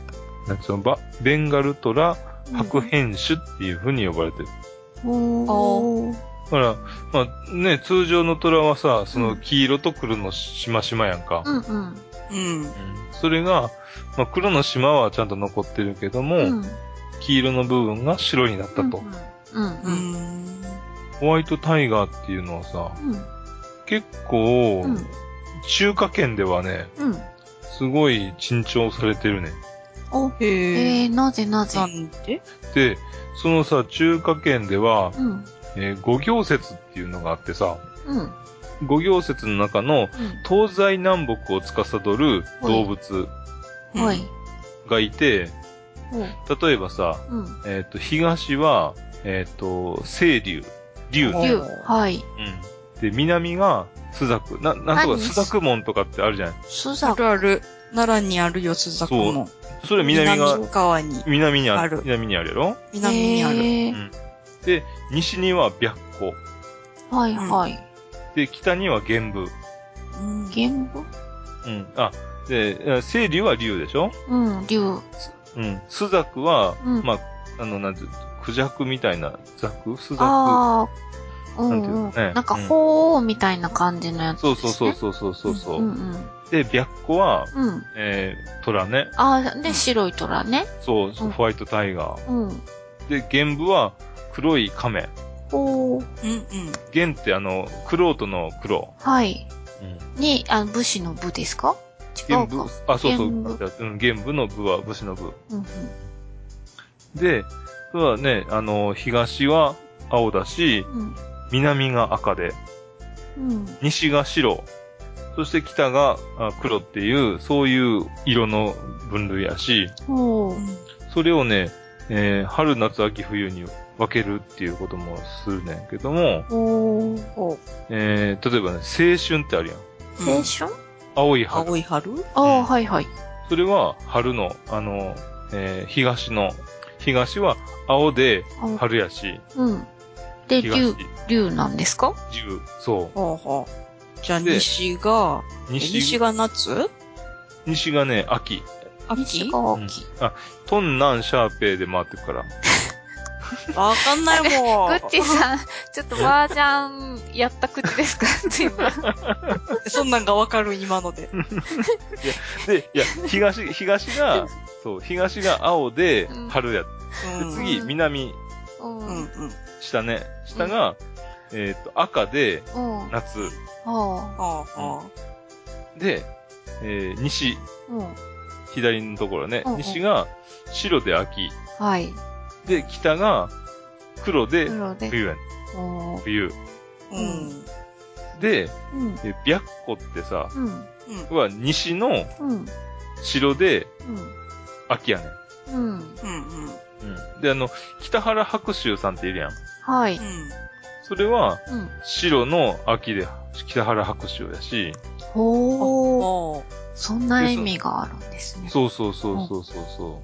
なんつうの、ベンガルトラ白変種っていう風に呼ばれてる。だから、まあね、通常の虎はさ、その黄色と黒のしましまやんか。それが、まあ、黒のしまはちゃんと残ってるけども、黄色の部分が白になったと。ホワイトタイガーっていうのはさ、結構、中華圏ではね、すごい珍重されてるね。なぜで、そのさ、中華圏では、五行説っていうのがあってさ、五行説の中の、東西南北を司る動物がいて、例えばさ、東は、青龍、龍。で、南が朱雀。なんとか朱雀門とかってあるじゃない？朱雀。ある。奈良にあるよ、朱雀門。そう。それ南が、南にある。南にあるやろ？南にある。で、西には白虎。で、北には玄武。あ、で、青龍は龍でしょ？龍。朱雀は、まあ、なんていう、クジャクみたいな、ザク？朱雀。なんか、鳳凰みたいな感じのやつですね。そう。で、白虎は、虎ね。で、白い虎ね。そう、ホワイトタイガー。で、玄武は、黒い亀。玄って、玄人の黒。に、武士の武ですか？違うか。玄武の武は武士の武。で、そうだね、東は青だし、南が赤で、西が白、そして北が黒っていう、そういう色の分類やし、それをね、春、夏、秋、冬に分けるっていうこともするねんけども、例えばね、青春ってあるやん。青春？青い春。青い春？それは春の、東の、東は青で春やし。で、龍なんですか？龍、そう。じゃあ、西が、西が夏？西がね、秋。西が秋。トンナンシャーペーで回ってくから。わかんないもん。グッチさん、ちょっと麻雀やった口ですかって今。そんなんがわかる、今ので。東が、そう、東が青で春や。次、南。下ね。下が、赤で、夏。で、西。左のところね。西が、白で秋。で、北が、黒で、冬やね。冬。で、白虎ってさ、は西の、白で、秋やね。で、北原白秋さんっているやん。それは、白の秋で、北原白秋やし。そんな意味があるんですね。そう。こ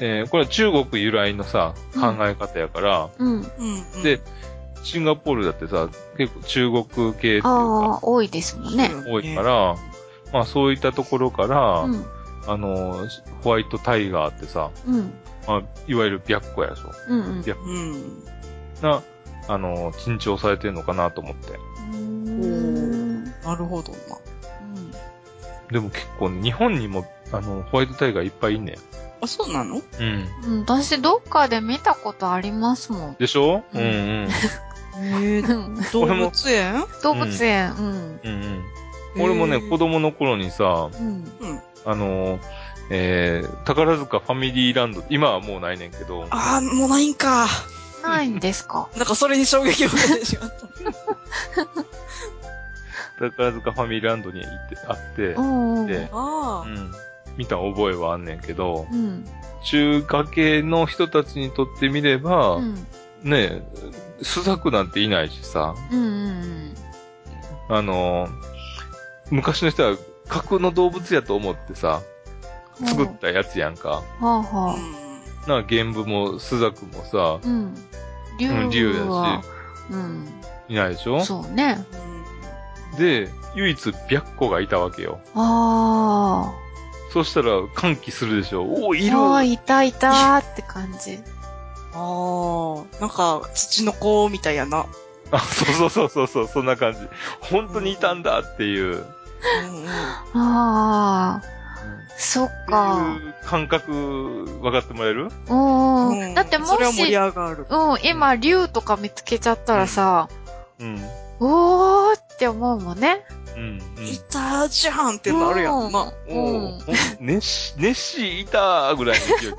れは中国由来のさ、考え方やから。で、シンガポールだってさ、結構中国系っていうか。多いですもんね。多いから、まあそういったところから、ホワイトタイガーってさ、まあ、いわゆる白虎やでしょ。白虎。珍重されてるのかなと思って。なるほどな、うん。でも結構日本にもホワイトタイガーいっぱいいんねん。あ、そうなの？うん。私どっかで見たことありますもん。でしょ？うんうん。動物園？動物園。うん。うんうん。俺もね、子供の頃にさ、うん、宝塚ファミリーランド、今はもうないねんけど。ああ、もうないんか。ないんですか。なんかそれに衝撃を受けてしまった。宝塚ファミリーランドに行って、あって、で、うん、見た覚えはあんねんけど、うん、中華系の人たちにとってみれば、うん、ねえ、朱雀なんていないしさ、うんうん、昔の人は架空の動物やと思ってさ、作ったやつやんか。はあはあ、な、玄武も朱雀もさ、うん、竜やし、うん、いないでしょ？そうね。で、唯一白虎がいたわけよ。ああ。そうしたら歓喜するでしょ。おー、いる。ああ、いたいたーって感じ。ああ、なんか土の子みたいやな。あ、そうそうそうそう、そんな感じ。本当にいたんだっていう。ああ、そっか。感覚分かってもらえる？うん。だってもし、それは盛り上がる。うん、今竜とか見つけちゃったらさ、うん。おーって思うもんね。うん、うん。いたじゃんってなるやんな。うん。ネッシー、ネッシーいたぐらいの勢いだ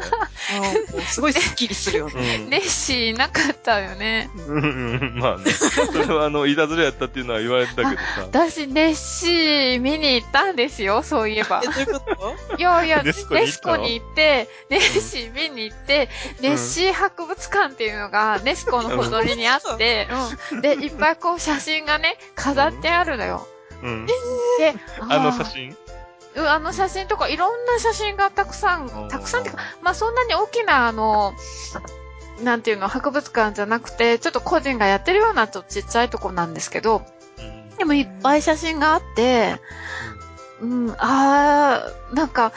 ね。すごいスッキリするよね。ネッシーいなかったよね。うんうん。まあね。それはいたずらやったっていうのは言われてたけどさ。私、ネッシー見に行ったんですよ、そういえば。どういうこと？いやいや、ネスコに行って、ネッシー見に行って、ネッシー博物館っていうのがネスコのほとりにあって、うん。で、いっぱいこう写真がね、飾ってあるのよ。うん、で、写真？あの写真とかいろんな写真がたくさんってか、まあ、そんなに大きななんていうの、博物館じゃなくて、ちょっと個人がやってるようなちょっとちっちゃいとこなんですけど、でもいっぱい写真があって、うん、あー、なんか、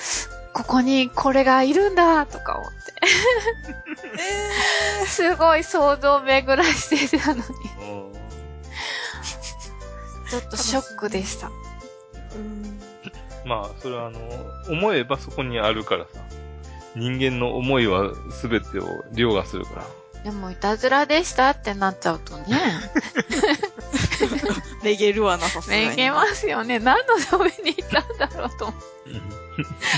ここにこれがいるんだ、とか思って。すごい想像巡らしてたのに。ちょっとショックでした。まあ、それは思えばそこにあるからさ。人間の思いは全てを凌駕するから。でも、いたずらでしたってなっちゃうとね。めげるわな、さすがに。めげますよね。何のためにいたんだろうと思って。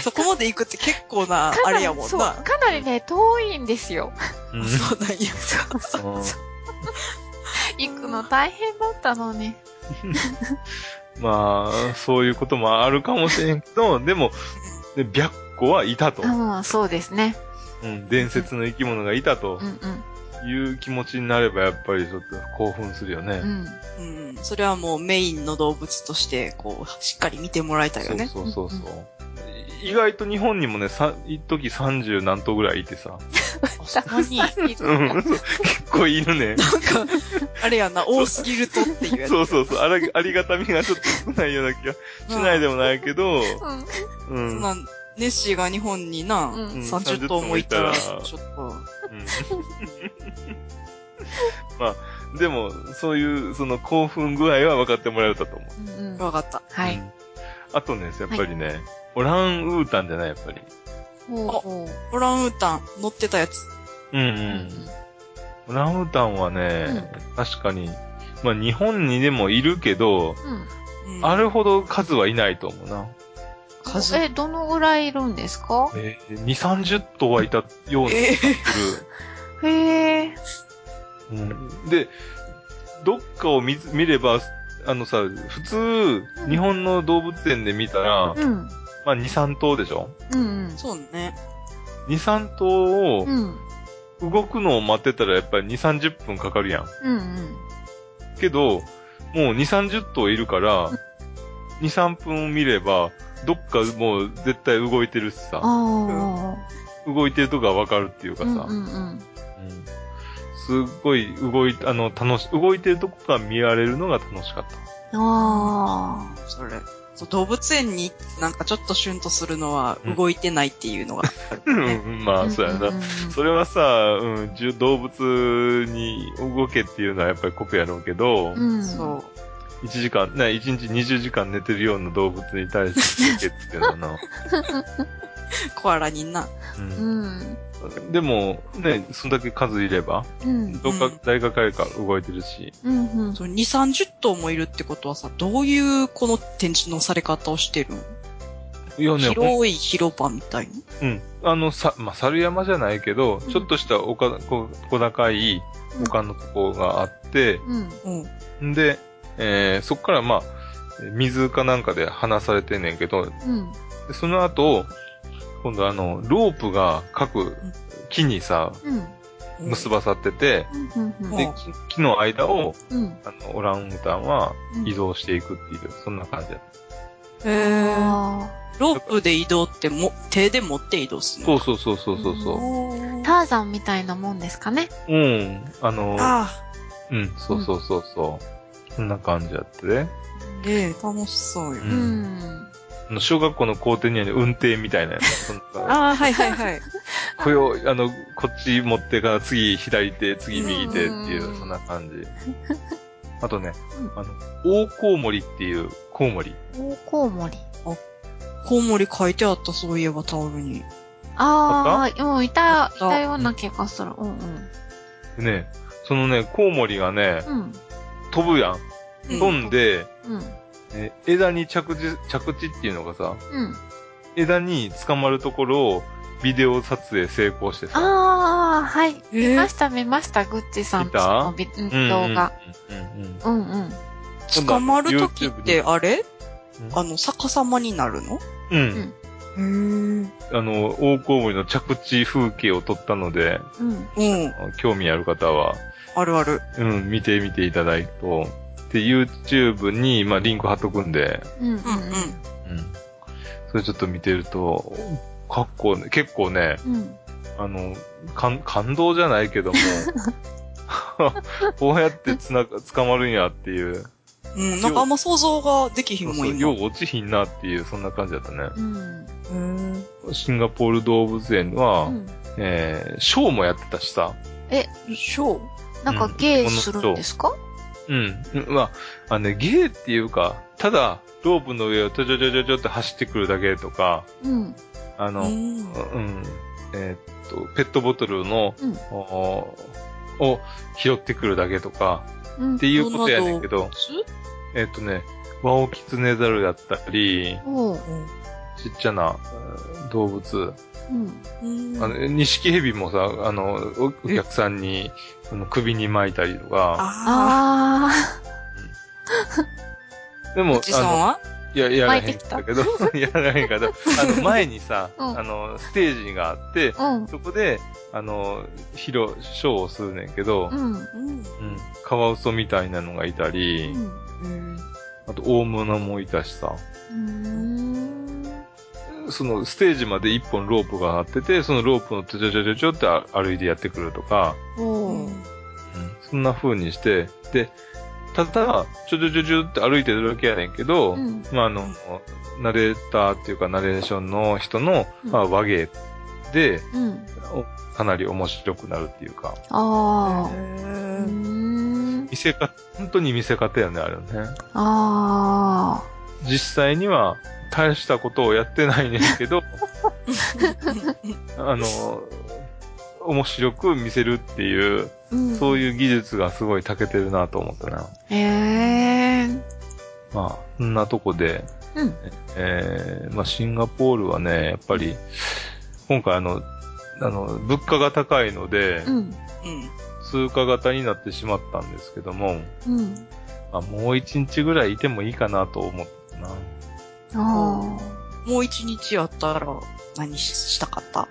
そこまで行くって結構な、あれやもんな。そう、かなりね、遠いんですよ。うん、そうなんや。そうそうそう。行くの大変だったのに。まあ、そういうこともあるかもしれんけど、でも、白虎はいたと。うん、そうですね。うん、伝説の生き物がいたという気持ちになれば、やっぱりちょっと興奮するよね。うん。うん、それはもうメインの動物として、こう、しっかり見てもらいたいよね。そうそうそう。意外と日本にもね、一時30何頭ぐらいいてさ。たまにいる、うん。結構いるね。なんか、あれやな、多すぎるとっていうやつ。そうそうそう。ありがたみがちょっと少ないような気がしないでもないけど。うん。うん、そんな、ネッシーが日本にな、うん、30頭もいたら、ちょっと。うん、まあ、でも、そういう、その興奮具合は分かってもらえたと思う。うんうん、分かった。はい、うん。あとね、やっぱりね、はい、オランウータンじゃない、やっぱり。オランウータン、乗ってたやつ。うんうん。オランウータンはね、うん、確かに、まあ日本にでもいるけど、うんうん、あるほど数はいないと思うな。数？どのぐらいいるんですか？2、30頭はいたようにする。へぇ、うん。で、どっかを見れば、さ、普通、日本の動物園で見たら、うん、まあ、2、3頭でしょ？うん、うん。そうね。2、3頭を、動くのを待ってたらやっぱり2、30分かかるやん。うんうん。けど、もう2、30頭いるから、2、3分見れば、どっかもう絶対動いてるしさ、動いてるとこがわかるっていうかさ、うんうんうん、すごい動いてるとこが見られるのが楽しかった。ああ、それ。そう、動物園になんかちょっとシュンとするのは動いてないっていうのがある、ね。うん、まあそうやな。それはさ、うん、動物に動けっていうのはやっぱり酷やろうけど、うん、そう。1時間、ね、1日20時間寝てるような動物に対してっていうのかな。コアラにな。うん。でも、ね、そんだけ数いれば、うん、どっか、大学会から動いてるし。うんうん。2、30頭もいるってことはさ、どういうこの展示のされ方をしてるの？いやね、広い広場みたいに。うん。まあ、猿山じゃないけど、うん、ちょっとした丘、小高い丘のとこがあって、うんうん、で、そこからまあ、水かなんかで離されてんねんけど、うん、でその後、今度ロープが各木にさ、うん、結ばさってて、うん、で、うん、木の間を、うん、オランウータンは移動していくっていう、そんな感じだった。ロープで移動って手で持って移動するの？そう。ターザンみたいなもんですかね。うん。うん、そう。そんな感じだってね。楽しそうよ。うん。小学校の校庭にある運転みたいなやつ。ああ、はい。これを、こっち持ってから次左手、次右手っていう、そんな感じ。あとね、大コウモリっていうコウモリ。大コウモリ。あ、コウモリ書いてあった、そういえばタオルに。ああ、もういたような気がする。うんうん。ね、そのね、コウモリがね、飛ぶやん。飛んで、枝に着地っていうのがさ、うん、枝に捕まるところをビデオ撮影成功してさ。ああ、はい。見ました、グッチさんのビデオが。捕まるときってあれ、うん、逆さまになるの？うん。うん、大コウモリの着地風景を撮ったので、うんうん、興味ある方は、ある。うん、見ていただくと、で、YouTube に、まあ、リンク貼っとくんで。うん。それちょっと見てると、結構ね、うん、感動じゃないけども、こうやって捕まるんやっていう。うん、なんかあんま想像ができひんもんね。よう落ちひんなっていう、そんな感じだったね。シンガポール動物園は、ショーもやってたしさ。ショー？なんか芸するんですか？うん。まあ、ゲーっていうか、ただ、ロープの上をちょちょちょちょちょって走ってくるだけとか、うん。ペットボトルの、うん、を拾ってくるだけとか、うん、っていうことやねんけど、ワオキツネザルだったり、ちっちゃな動物、うん。ニシキヘビもさ、お客さんに、首に巻いたりとか。でも、やらへんだけど、前にさ、ステージがあって、そこで、ショーをするねんけど、カワウソみたいなのがいたり、あと、大物もいたしさ。そのステージまで一本ロープが張ってて、そのロープをちょちょちょちょって歩いてやってくるとか、そんな風にして、で、ただ、ちょちょちょちょって歩いてるだけやねんけど、まあナレーターっていうかナレーションの人の、まあ、話芸で、かなり面白くなるっていうか。本当に見せ方やね、あれね。実際には、大したことをやってないねんけど、面白く見せるっていう、そういう技術がすごい長けてるなと思ったな。まあ、そんなとこで、まあ、シンガポールはね、やっぱり、今回物価が高いので、通貨型になってしまったんですけども、まあ、もう一日ぐらいいてもいいかなと思ったな。もう一日あったら何したかった？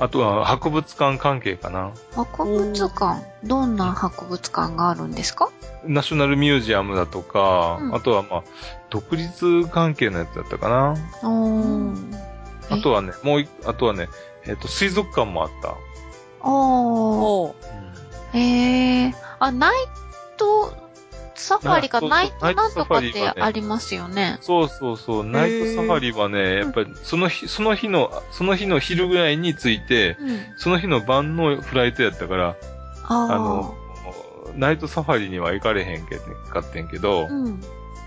あとは博物館関係かな。博物館？どんな博物館があるんですか？ナショナルミュージアムだとか、あとはまあ、独立関係のやつだったかな。あとはね、水族館もあった。ナイトサファリかナイトなんとかってありますよね。そう。ナイトサファリはね、やっぱりその日の昼ぐらいに着いて、その日の晩のフライトやったから、ナイトサファリには行かれへんかってんけど、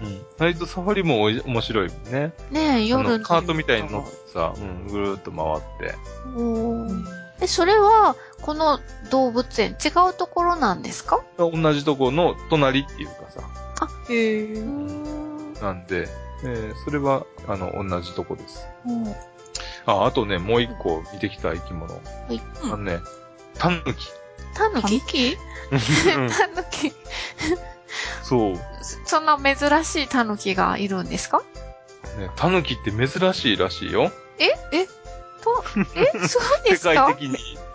うん、ナイトサファリも面白いね。ねえ、夜に。カートみたいに乗ってさ、うん、ぐるーっと回って。おー。え、それは、この動物園、違うところなんですか？同じところの隣っていうかさ。あ、へえ。なんで、それは、同じとこです。あとね、もう一個見てきた生き物。はい。ね、タヌキ。タヌキ？タヌキ。そう。そんな珍しいタヌキがいるんですか？ね、タヌキって珍しいらしいよ。そうですか？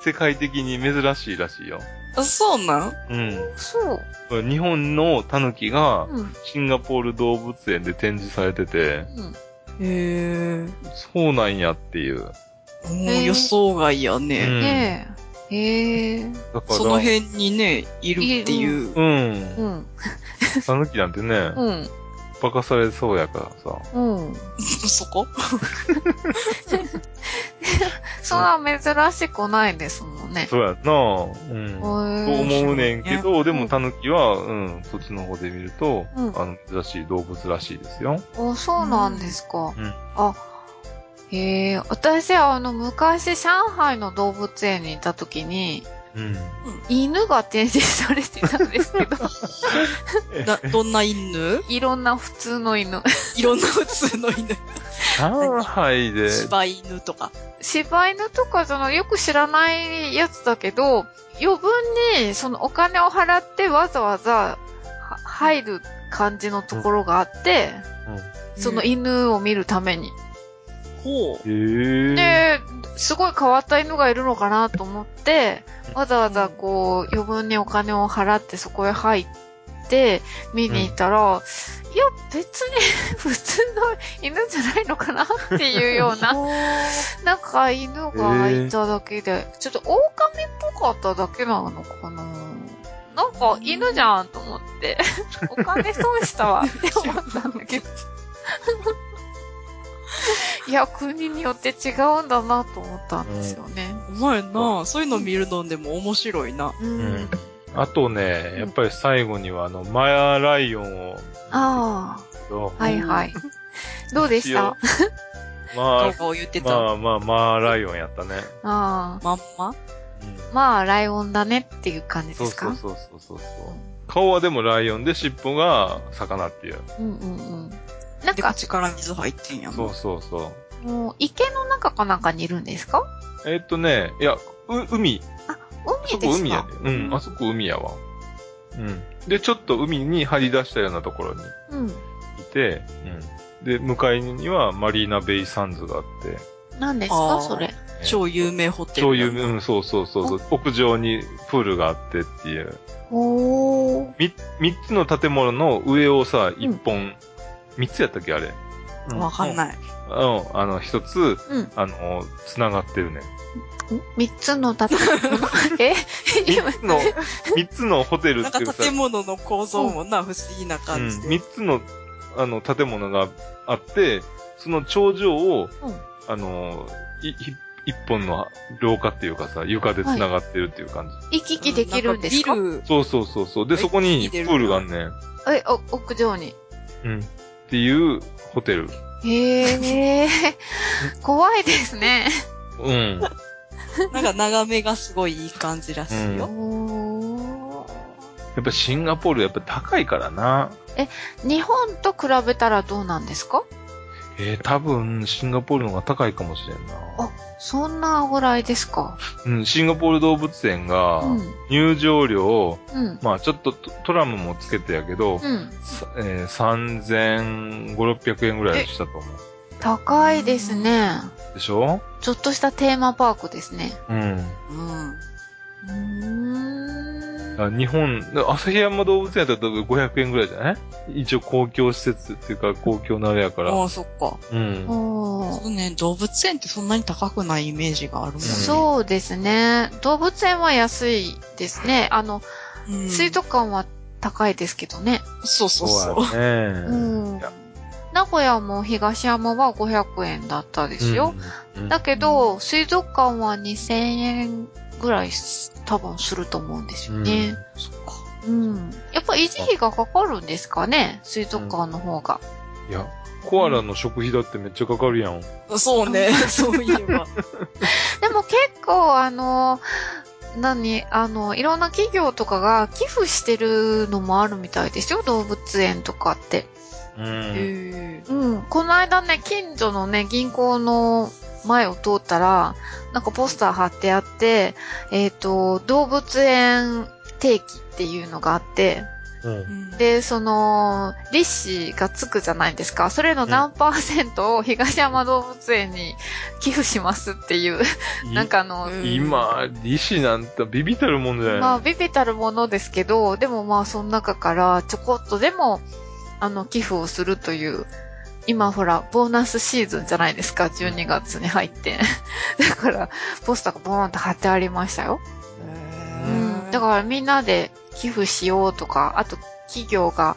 世界的に珍しいらしいよ。そうなん？うん。そう。日本のタヌキがシンガポール動物園で展示されてて。うん、へえ。そうなんやっていう。予想外やね。うん、ねえ。へえ。だからその辺にね、いるっていう。うん。タヌキなんてね、うん、バカされそうやからさ。うん。そこそんな珍しくないですもんね。そうやなぁ。うん。と思うねんけど、でもタヌキは、うん、そっちの方で見ると、うん、珍しい動物らしいですよ。お、そうなんですか。うん。あ、私は昔上海の動物園にいた時に、うん、犬が展示されてたんですけどどんな犬？いろんな普通の犬いろんな普通の犬上海で柴犬とかそのよく知らないやつだけど、余分にそのお金を払ってわざわざ入る感じのところがあって、うん、その犬を見るためにですごい変わった犬がいるのかなと思って、わざわざこう余分にお金を払ってそこへ入って見に行ったら、いや別に普通の犬じゃないのかなっていうような、なんか犬がいただけで、ちょっと狼っぽかっただけなのかな。なんか犬じゃんと思って、お金損したわって思ったんだけど。いや、国によって違うんだなと思ったんですよね。お前な、そういうの見るのでも面白いな。うん。あとね、やっぱり最後にはマヤライオンを。ああ。はいはい。どうでした？まあ、マーライオンやったね。ああ。まあ、ライオンだねっていう感じですか？そう。顔はでもライオンで尻尾が魚っていう。なんか口から水入ってんやん。そう。もう池の中かなんかにいるんですか？いや、海。あ、海ですか？海やね。うん、あそこ海やわ。うん。で、ちょっと海に張り出したようなところにいて、うん。で、向かいにはマリーナベイサンズがあって。何ですかそれ？超有名ホテル。超有名、そう。屋上にプールがあってっていう。おー。3つの建物の上をさ、1本。3つやったっけあれ。わかんない。一つ、繋がってるね。三つのホテルってさ。なんか建物の構造もな、不思議な感じで。三つの、建物があって、その頂上を、一本の廊下っていうかさ、床で繋がってるっていう感じ。行き来できるんですか？そう。で、そこにプールがあんねん。屋上に。うん。っていうホテル。へえ。怖いですね。うん。なんか眺めがすごいいい感じらしいよ。やっぱシンガポールやっぱ高いからな。日本と比べたらどうなんですか？多分シンガポールの方が高いかもしれんな。あ、そんなぐらいですか？うん、シンガポール動物園が入場料、まあちょっとトラムもつけてやけど、3500、600円ぐらいしたと思う。高いですね。でしょ？ちょっとしたテーマパークですね。日本、旭山動物園だったら500円ぐらいじゃない？一応公共施設っていうか公共のあれやから。ああ、そっか。そうね、動物園ってそんなに高くないイメージがあるもんね。そうですね。動物園は安いですね。水族館は高いですけどね。そう。名古屋も東山は500円だったですよ。だけど、水族館は2000円ぐらい多分すると思うんですよね。そっか。うん。やっぱ維持費がかかるんですかね、水族館の方が。うん、いや、コアラの食費だってめっちゃかかるやん。うん、そうね、そういえば。でも結構いろんな企業とかが寄付してるのもあるみたいですよ、動物園とかって。うん。この間ね、近所のね、銀行の前を通ったら、なんかポスター貼ってあって、動物園定期っていうのがあって、うん、で、その、利子がつくじゃないですか。それの何%を東山動物園に寄付しますっていう。なんか今、利子なんてビビたるもんじゃない。まあ、ビビたるものですけど、でもまあ、その中からちょこっとでも、寄付をするという。今ほら、ボーナスシーズンじゃないですか。12月に入って。だから、ポスターがボーンと貼ってありましたよ。だからみんなで寄付しようとか、あと企業が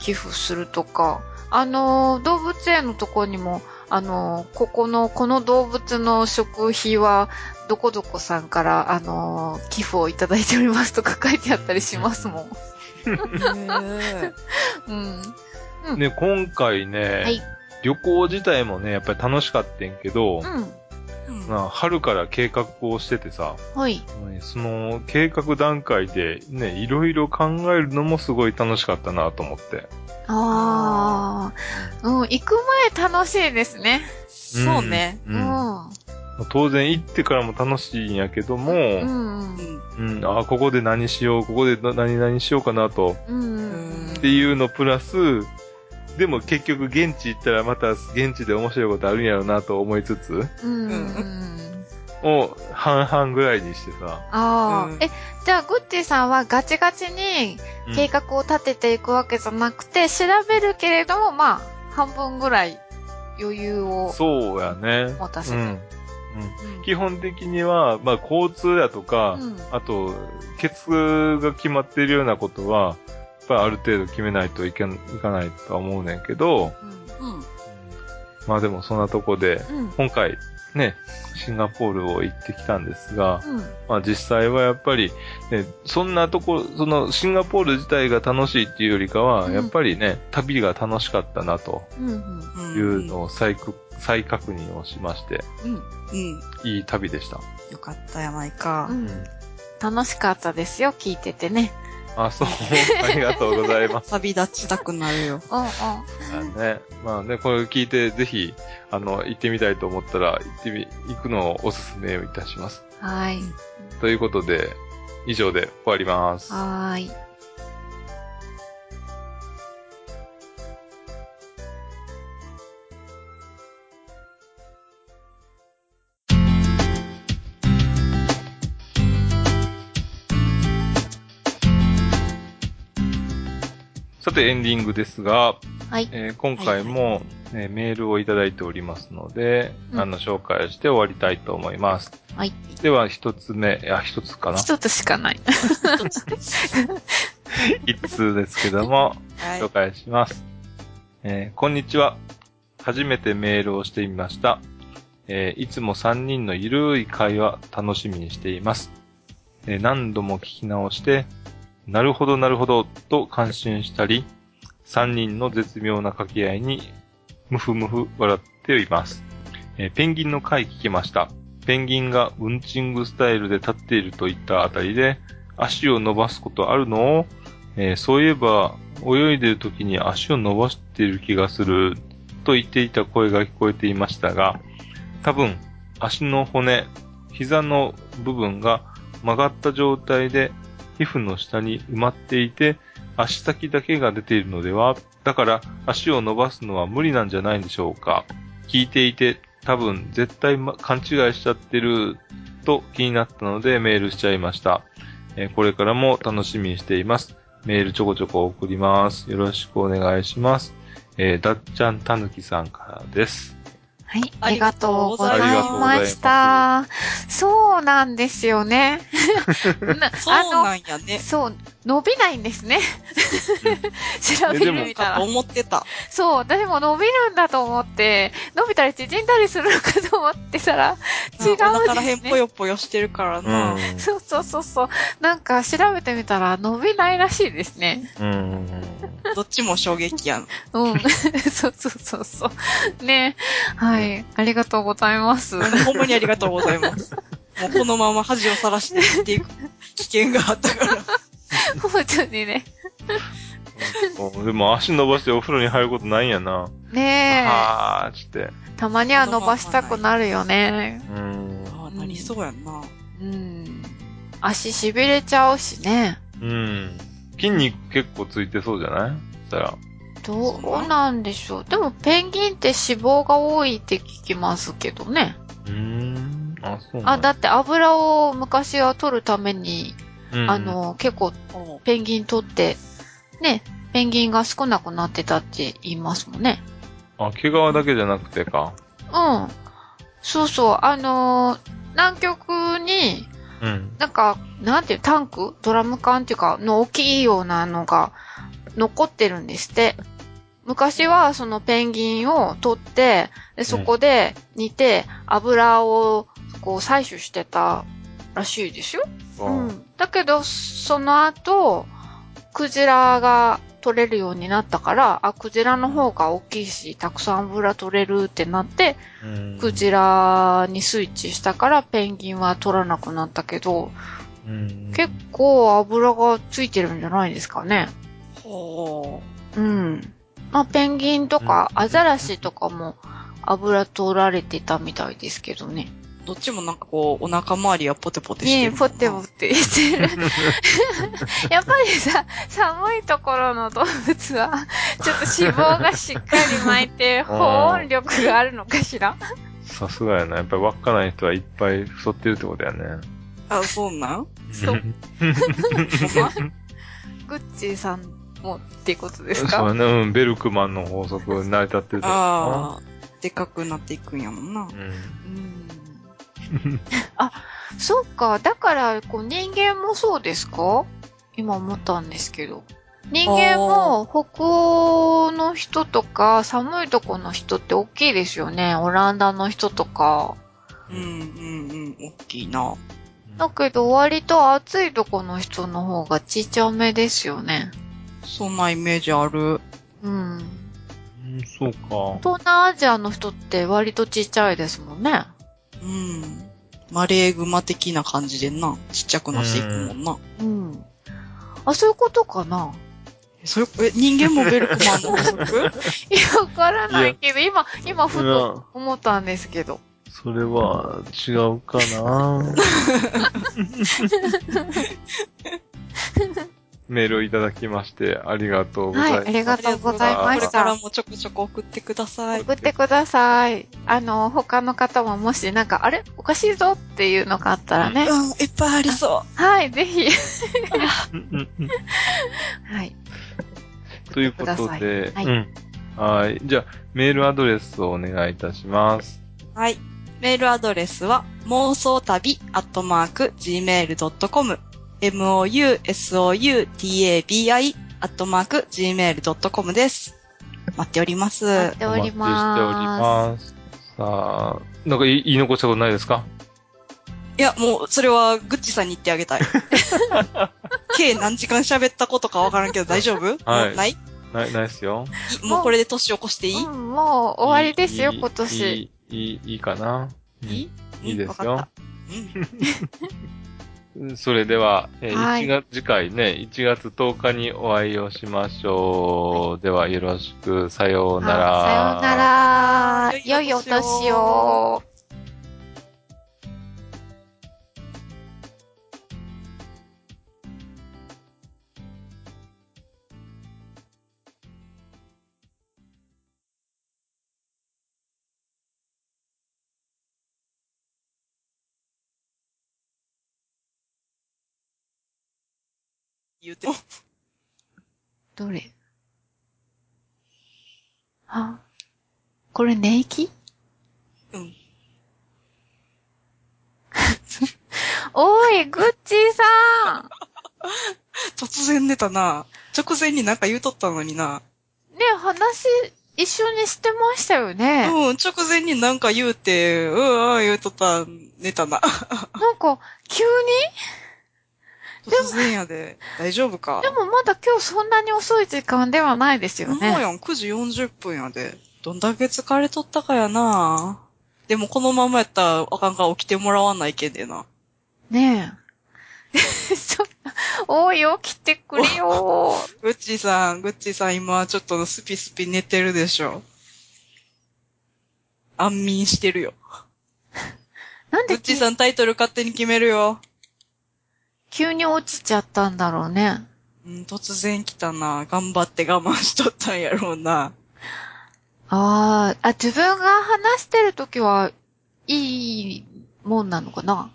寄付するとか、動物園のとこにも、この動物の食費は、どこどこさんから、寄付をいただいておりますとか書いてあったりしますもん。うん、ね、今回ね、はい、旅行自体もね、やっぱり楽しかったんけど、春から計画をしててさ、はい、その計画段階でね、いろいろ考えるのもすごい楽しかったなと思って。ああ、うん、行く前楽しいですね。そうね。当然行ってからも楽しいんやけども、ああ、ここで何しよう、ここで何々しようかなと、っていうのプラス、でも結局現地行ったらまた現地で面白いことあるんやろうなと思いつつ、を半々ぐらいにしてさ。ああ、じゃあグッチーさんはガチガチに計画を立てていくわけじゃなくて、調べるけれどもまあ半分ぐらい余裕を持たせて。基本的にはまあ交通だとか、あとケツが決まっているようなことは。やっぱある程度決めないといかないとは思うねんけど、まあでもそんなとこで、今回ね、シンガポールを行ってきたんですが、まあ実際はやっぱり、ね、そんなとこ、そのシンガポール自体が楽しいっていうよりかは、やっぱりね、旅が楽しかったなというのを再確認をしまして、いい旅でした。よかったやないか。楽しかったですよ、聞いててね。あ、そう。ありがとうございます。旅立ちたくなるよ。ね。まあね、これ聞いて、ぜひ、行ってみたいと思ったら、行くのをおすすめいたします。はい。ということで、以上で終わります。はい。さてエンディングですが、今回も、メールをいただいておりますので、紹介して終わりたいと思います。はい。では一通ですけども、紹介します。こんにちは。初めてメールをしてみました。いつも3人のゆるい会話楽しみにしています。何度も聞き直して、なるほどなるほどと感心したり、3人の絶妙な掛け合いにムフムフ笑っています。ペンギンの回聞きました。ペンギンがウンチングスタイルで立っているといったあたりで、足を伸ばすことあるのを、そういえば泳いでいる時に足を伸ばしている気がすると言っていた声が聞こえていましたが、多分足の骨、膝の部分が曲がった状態で、皮膚の下に埋まっていて、足先だけが出ているのでは、だから足を伸ばすのは無理なんじゃないでしょうか。聞いていて、多分絶対勘違いしちゃってると気になったのでメールしちゃいました。これからも楽しみにしています。メールちょこちょこ送ります。よろしくお願いします。だっちゃんたぬきさんからです。はい、ありがとうございました。そうなんですよね。そうなんやね。そう、伸びないんですね。調べてみたら。思ってた。そう、私も伸びるんだと思って、伸びたり縮んだりするのかと思ってたら、違うんですね。だから辺ぽよぽよしてるからな、うん。そうそうそうそう。なんか調べてみたら伸びないらしいですね。うん。どっちも衝撃やん。うん。そうそうそうそう。ね。はい。ありがとうございます。ほんまにありがとうございます。もうこのまま恥をさらしていっていく危険があったから。本当にね。でも足伸ばしてお風呂に入ることないんやな。ねえ。はーっつって。たまには伸ばしたくなるよね。ああ、なりそうやんな。うん。足痺れちゃうしね。うん。筋肉結構ついてそうじゃない？したら。どうなんでしょう。でもペンギンって脂肪が多いって聞きますけどね。あ、そうなん。あ、だって油を昔は取るために。結構、ペンギン取って、ね、ペンギンが少なくなってたって言いますもんね。あ、毛皮だけじゃなくてか。うん。そうそう、南極に、なんか、なんていう、タンク？ドラム缶っていうか、の大きいようなのが残ってるんですって。昔は、そのペンギンを取って、でそこで煮て、油をこう採取してたらしいですよ。うん、だけど、その後、クジラが取れるようになったから、あ、クジラの方が大きいし、たくさん油取れるってなって、クジラにスイッチしたから、ペンギンは取らなくなったけど、結構油がついてるんじゃないですかね。ほう。うん。まあ、ペンギンとか、アザラシとかも油取られてたみたいですけどね。どっちもなんかこう、お腹周りはポテポテしてる。ポテポテしてる。やっぱりさ、寒いところの動物は、ちょっと脂肪がしっかり巻いて、保温力があるのかしら？さすがやな。やっぱり稚内人はいっぱい太ってるってことやね。あ、そうなん？そう。グッチーさんもってことですか？そうね、うん。ベルクマンの法則に成り立ってる。ああ、でかくなっていくんやもんな。うん。あ、そうか。だからこう人間もそうですか？今思ったんですけど、人間も北欧の人とか寒いとこの人って大きいですよね。オランダの人とか。うんうんうん、大きいな。だけど割と暑いとこの人の方がちっちゃめですよね。そんなイメージある。うん。そうか。東南アジアの人って割とちっちゃいですもんね。うん。マレーグマ的な感じでな、ちっちゃくなっていくもんな。うん。あ、そういうことかな。それ、人間もベルクマンの法則？いや、わからないけど、今、ふと思ったんですけど。それは、違うかな。メールをいただきまして、ありがとうございます。はい、ありがとうございました。これからもちょこちょこ送ってください。送ってください。他の方ももしなんか、あれ？おかしいぞっていうのがあったらね。うん、いっぱいありそう。はい、ぜひ。はい。ということで、はい、うん。はい。じゃあ、メールアドレスをお願いいたします。はい。メールアドレスは、妄想旅@gmail.com。mousoutabi@gmail.com です。待っております。待っております。さあ、なんか言い残したことないですか？いや、もう、それは、グッチさんに言ってあげたい。計何時間喋ったことかわからんけど大丈夫？はい。ないっすよ。もうこれで年を越していい？うん、もう終わりですよ、今年。いいかな？いいですよ。それでは、次回ね、1月10日にお会いをしましょう。では、よろしく、さようなら。さようなら。良いお年を。言うてどれ？あ、これ寝息？うん。おい、グッチーさん突然出たな。直前になんか言うとったのにな。ね、話一緒にしてましたよね。うん、直前になんか言うて、言うとった、ネタな。なんか、急に突然やで。大丈夫か。でもまだ今日そんなに遅い時間ではないですよね。そうやん、9時40分やで。どんだけ疲れとったかやな。でもこのままやったらあかんから起きてもらわないけんでな。ねえ。おい、起きてくれよ。グッチさん今ちょっとスピスピ寝てるでしょ。安眠してるよ。なんでグッチさんタイトル勝手に決めるよ。急に落ちちゃったんだろうね。うん、突然来たな。頑張って我慢しとったんやろうな。自分が話してるときはいいもんなのかな。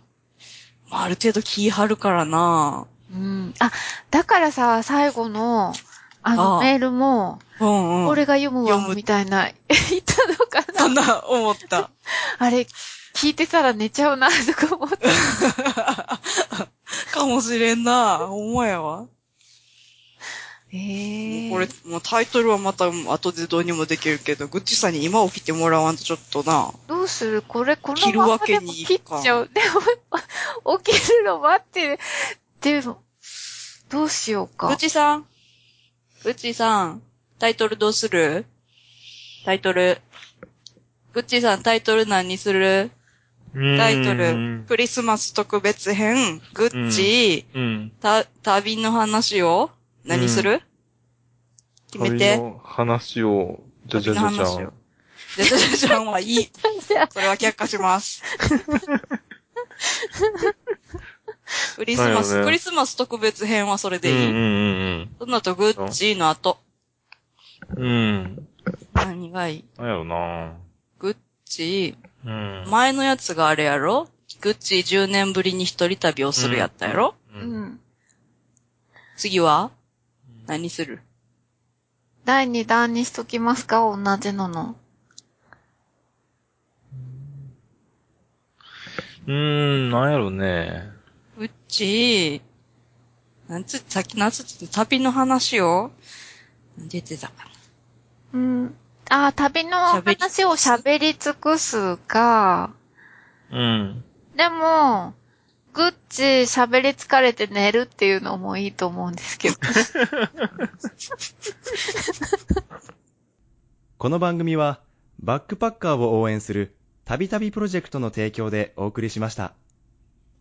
ある程度気張るからな。うん。あ、だからさ、最後の、メールも、うんうん、俺が読むわ、みたいな、言ったのかな。そんな、思った。あれ、聞いてたら寝ちゃうな、とか思った。かもしれんな。お前は。これ、もうタイトルはまた後でどうにもできるけど、グッチさんに今起きてもらわんとちょっとな。どうする？このままでも切っちゃう。でも、起きるの待って。でも、どうしようか。グッチさん、タイトルどうする？グッチさんタイトル何にする？タイトル、クリスマス特別編、グッチ、旅の話を何する？決めて。旅の話を、じゃじゃじゃんはいい。それは却下します。クリスマス特別編はそれでいい。その後、グッチの後。何がいい？何やろな。グッチ、前のやつがあれやろ？グッチ10年ぶりに一人旅をするやったやろ？次は？何する？第2弾にしときますか？同じのの。なんやろね。うち、さっき旅の話を出てたかな。旅の話を喋り尽くすか。でも、グッチ喋り疲れて寝るっていうのもいいと思うんですけど。この番組は、バックパッカーを応援するたびたびプロジェクトの提供でお送りしました。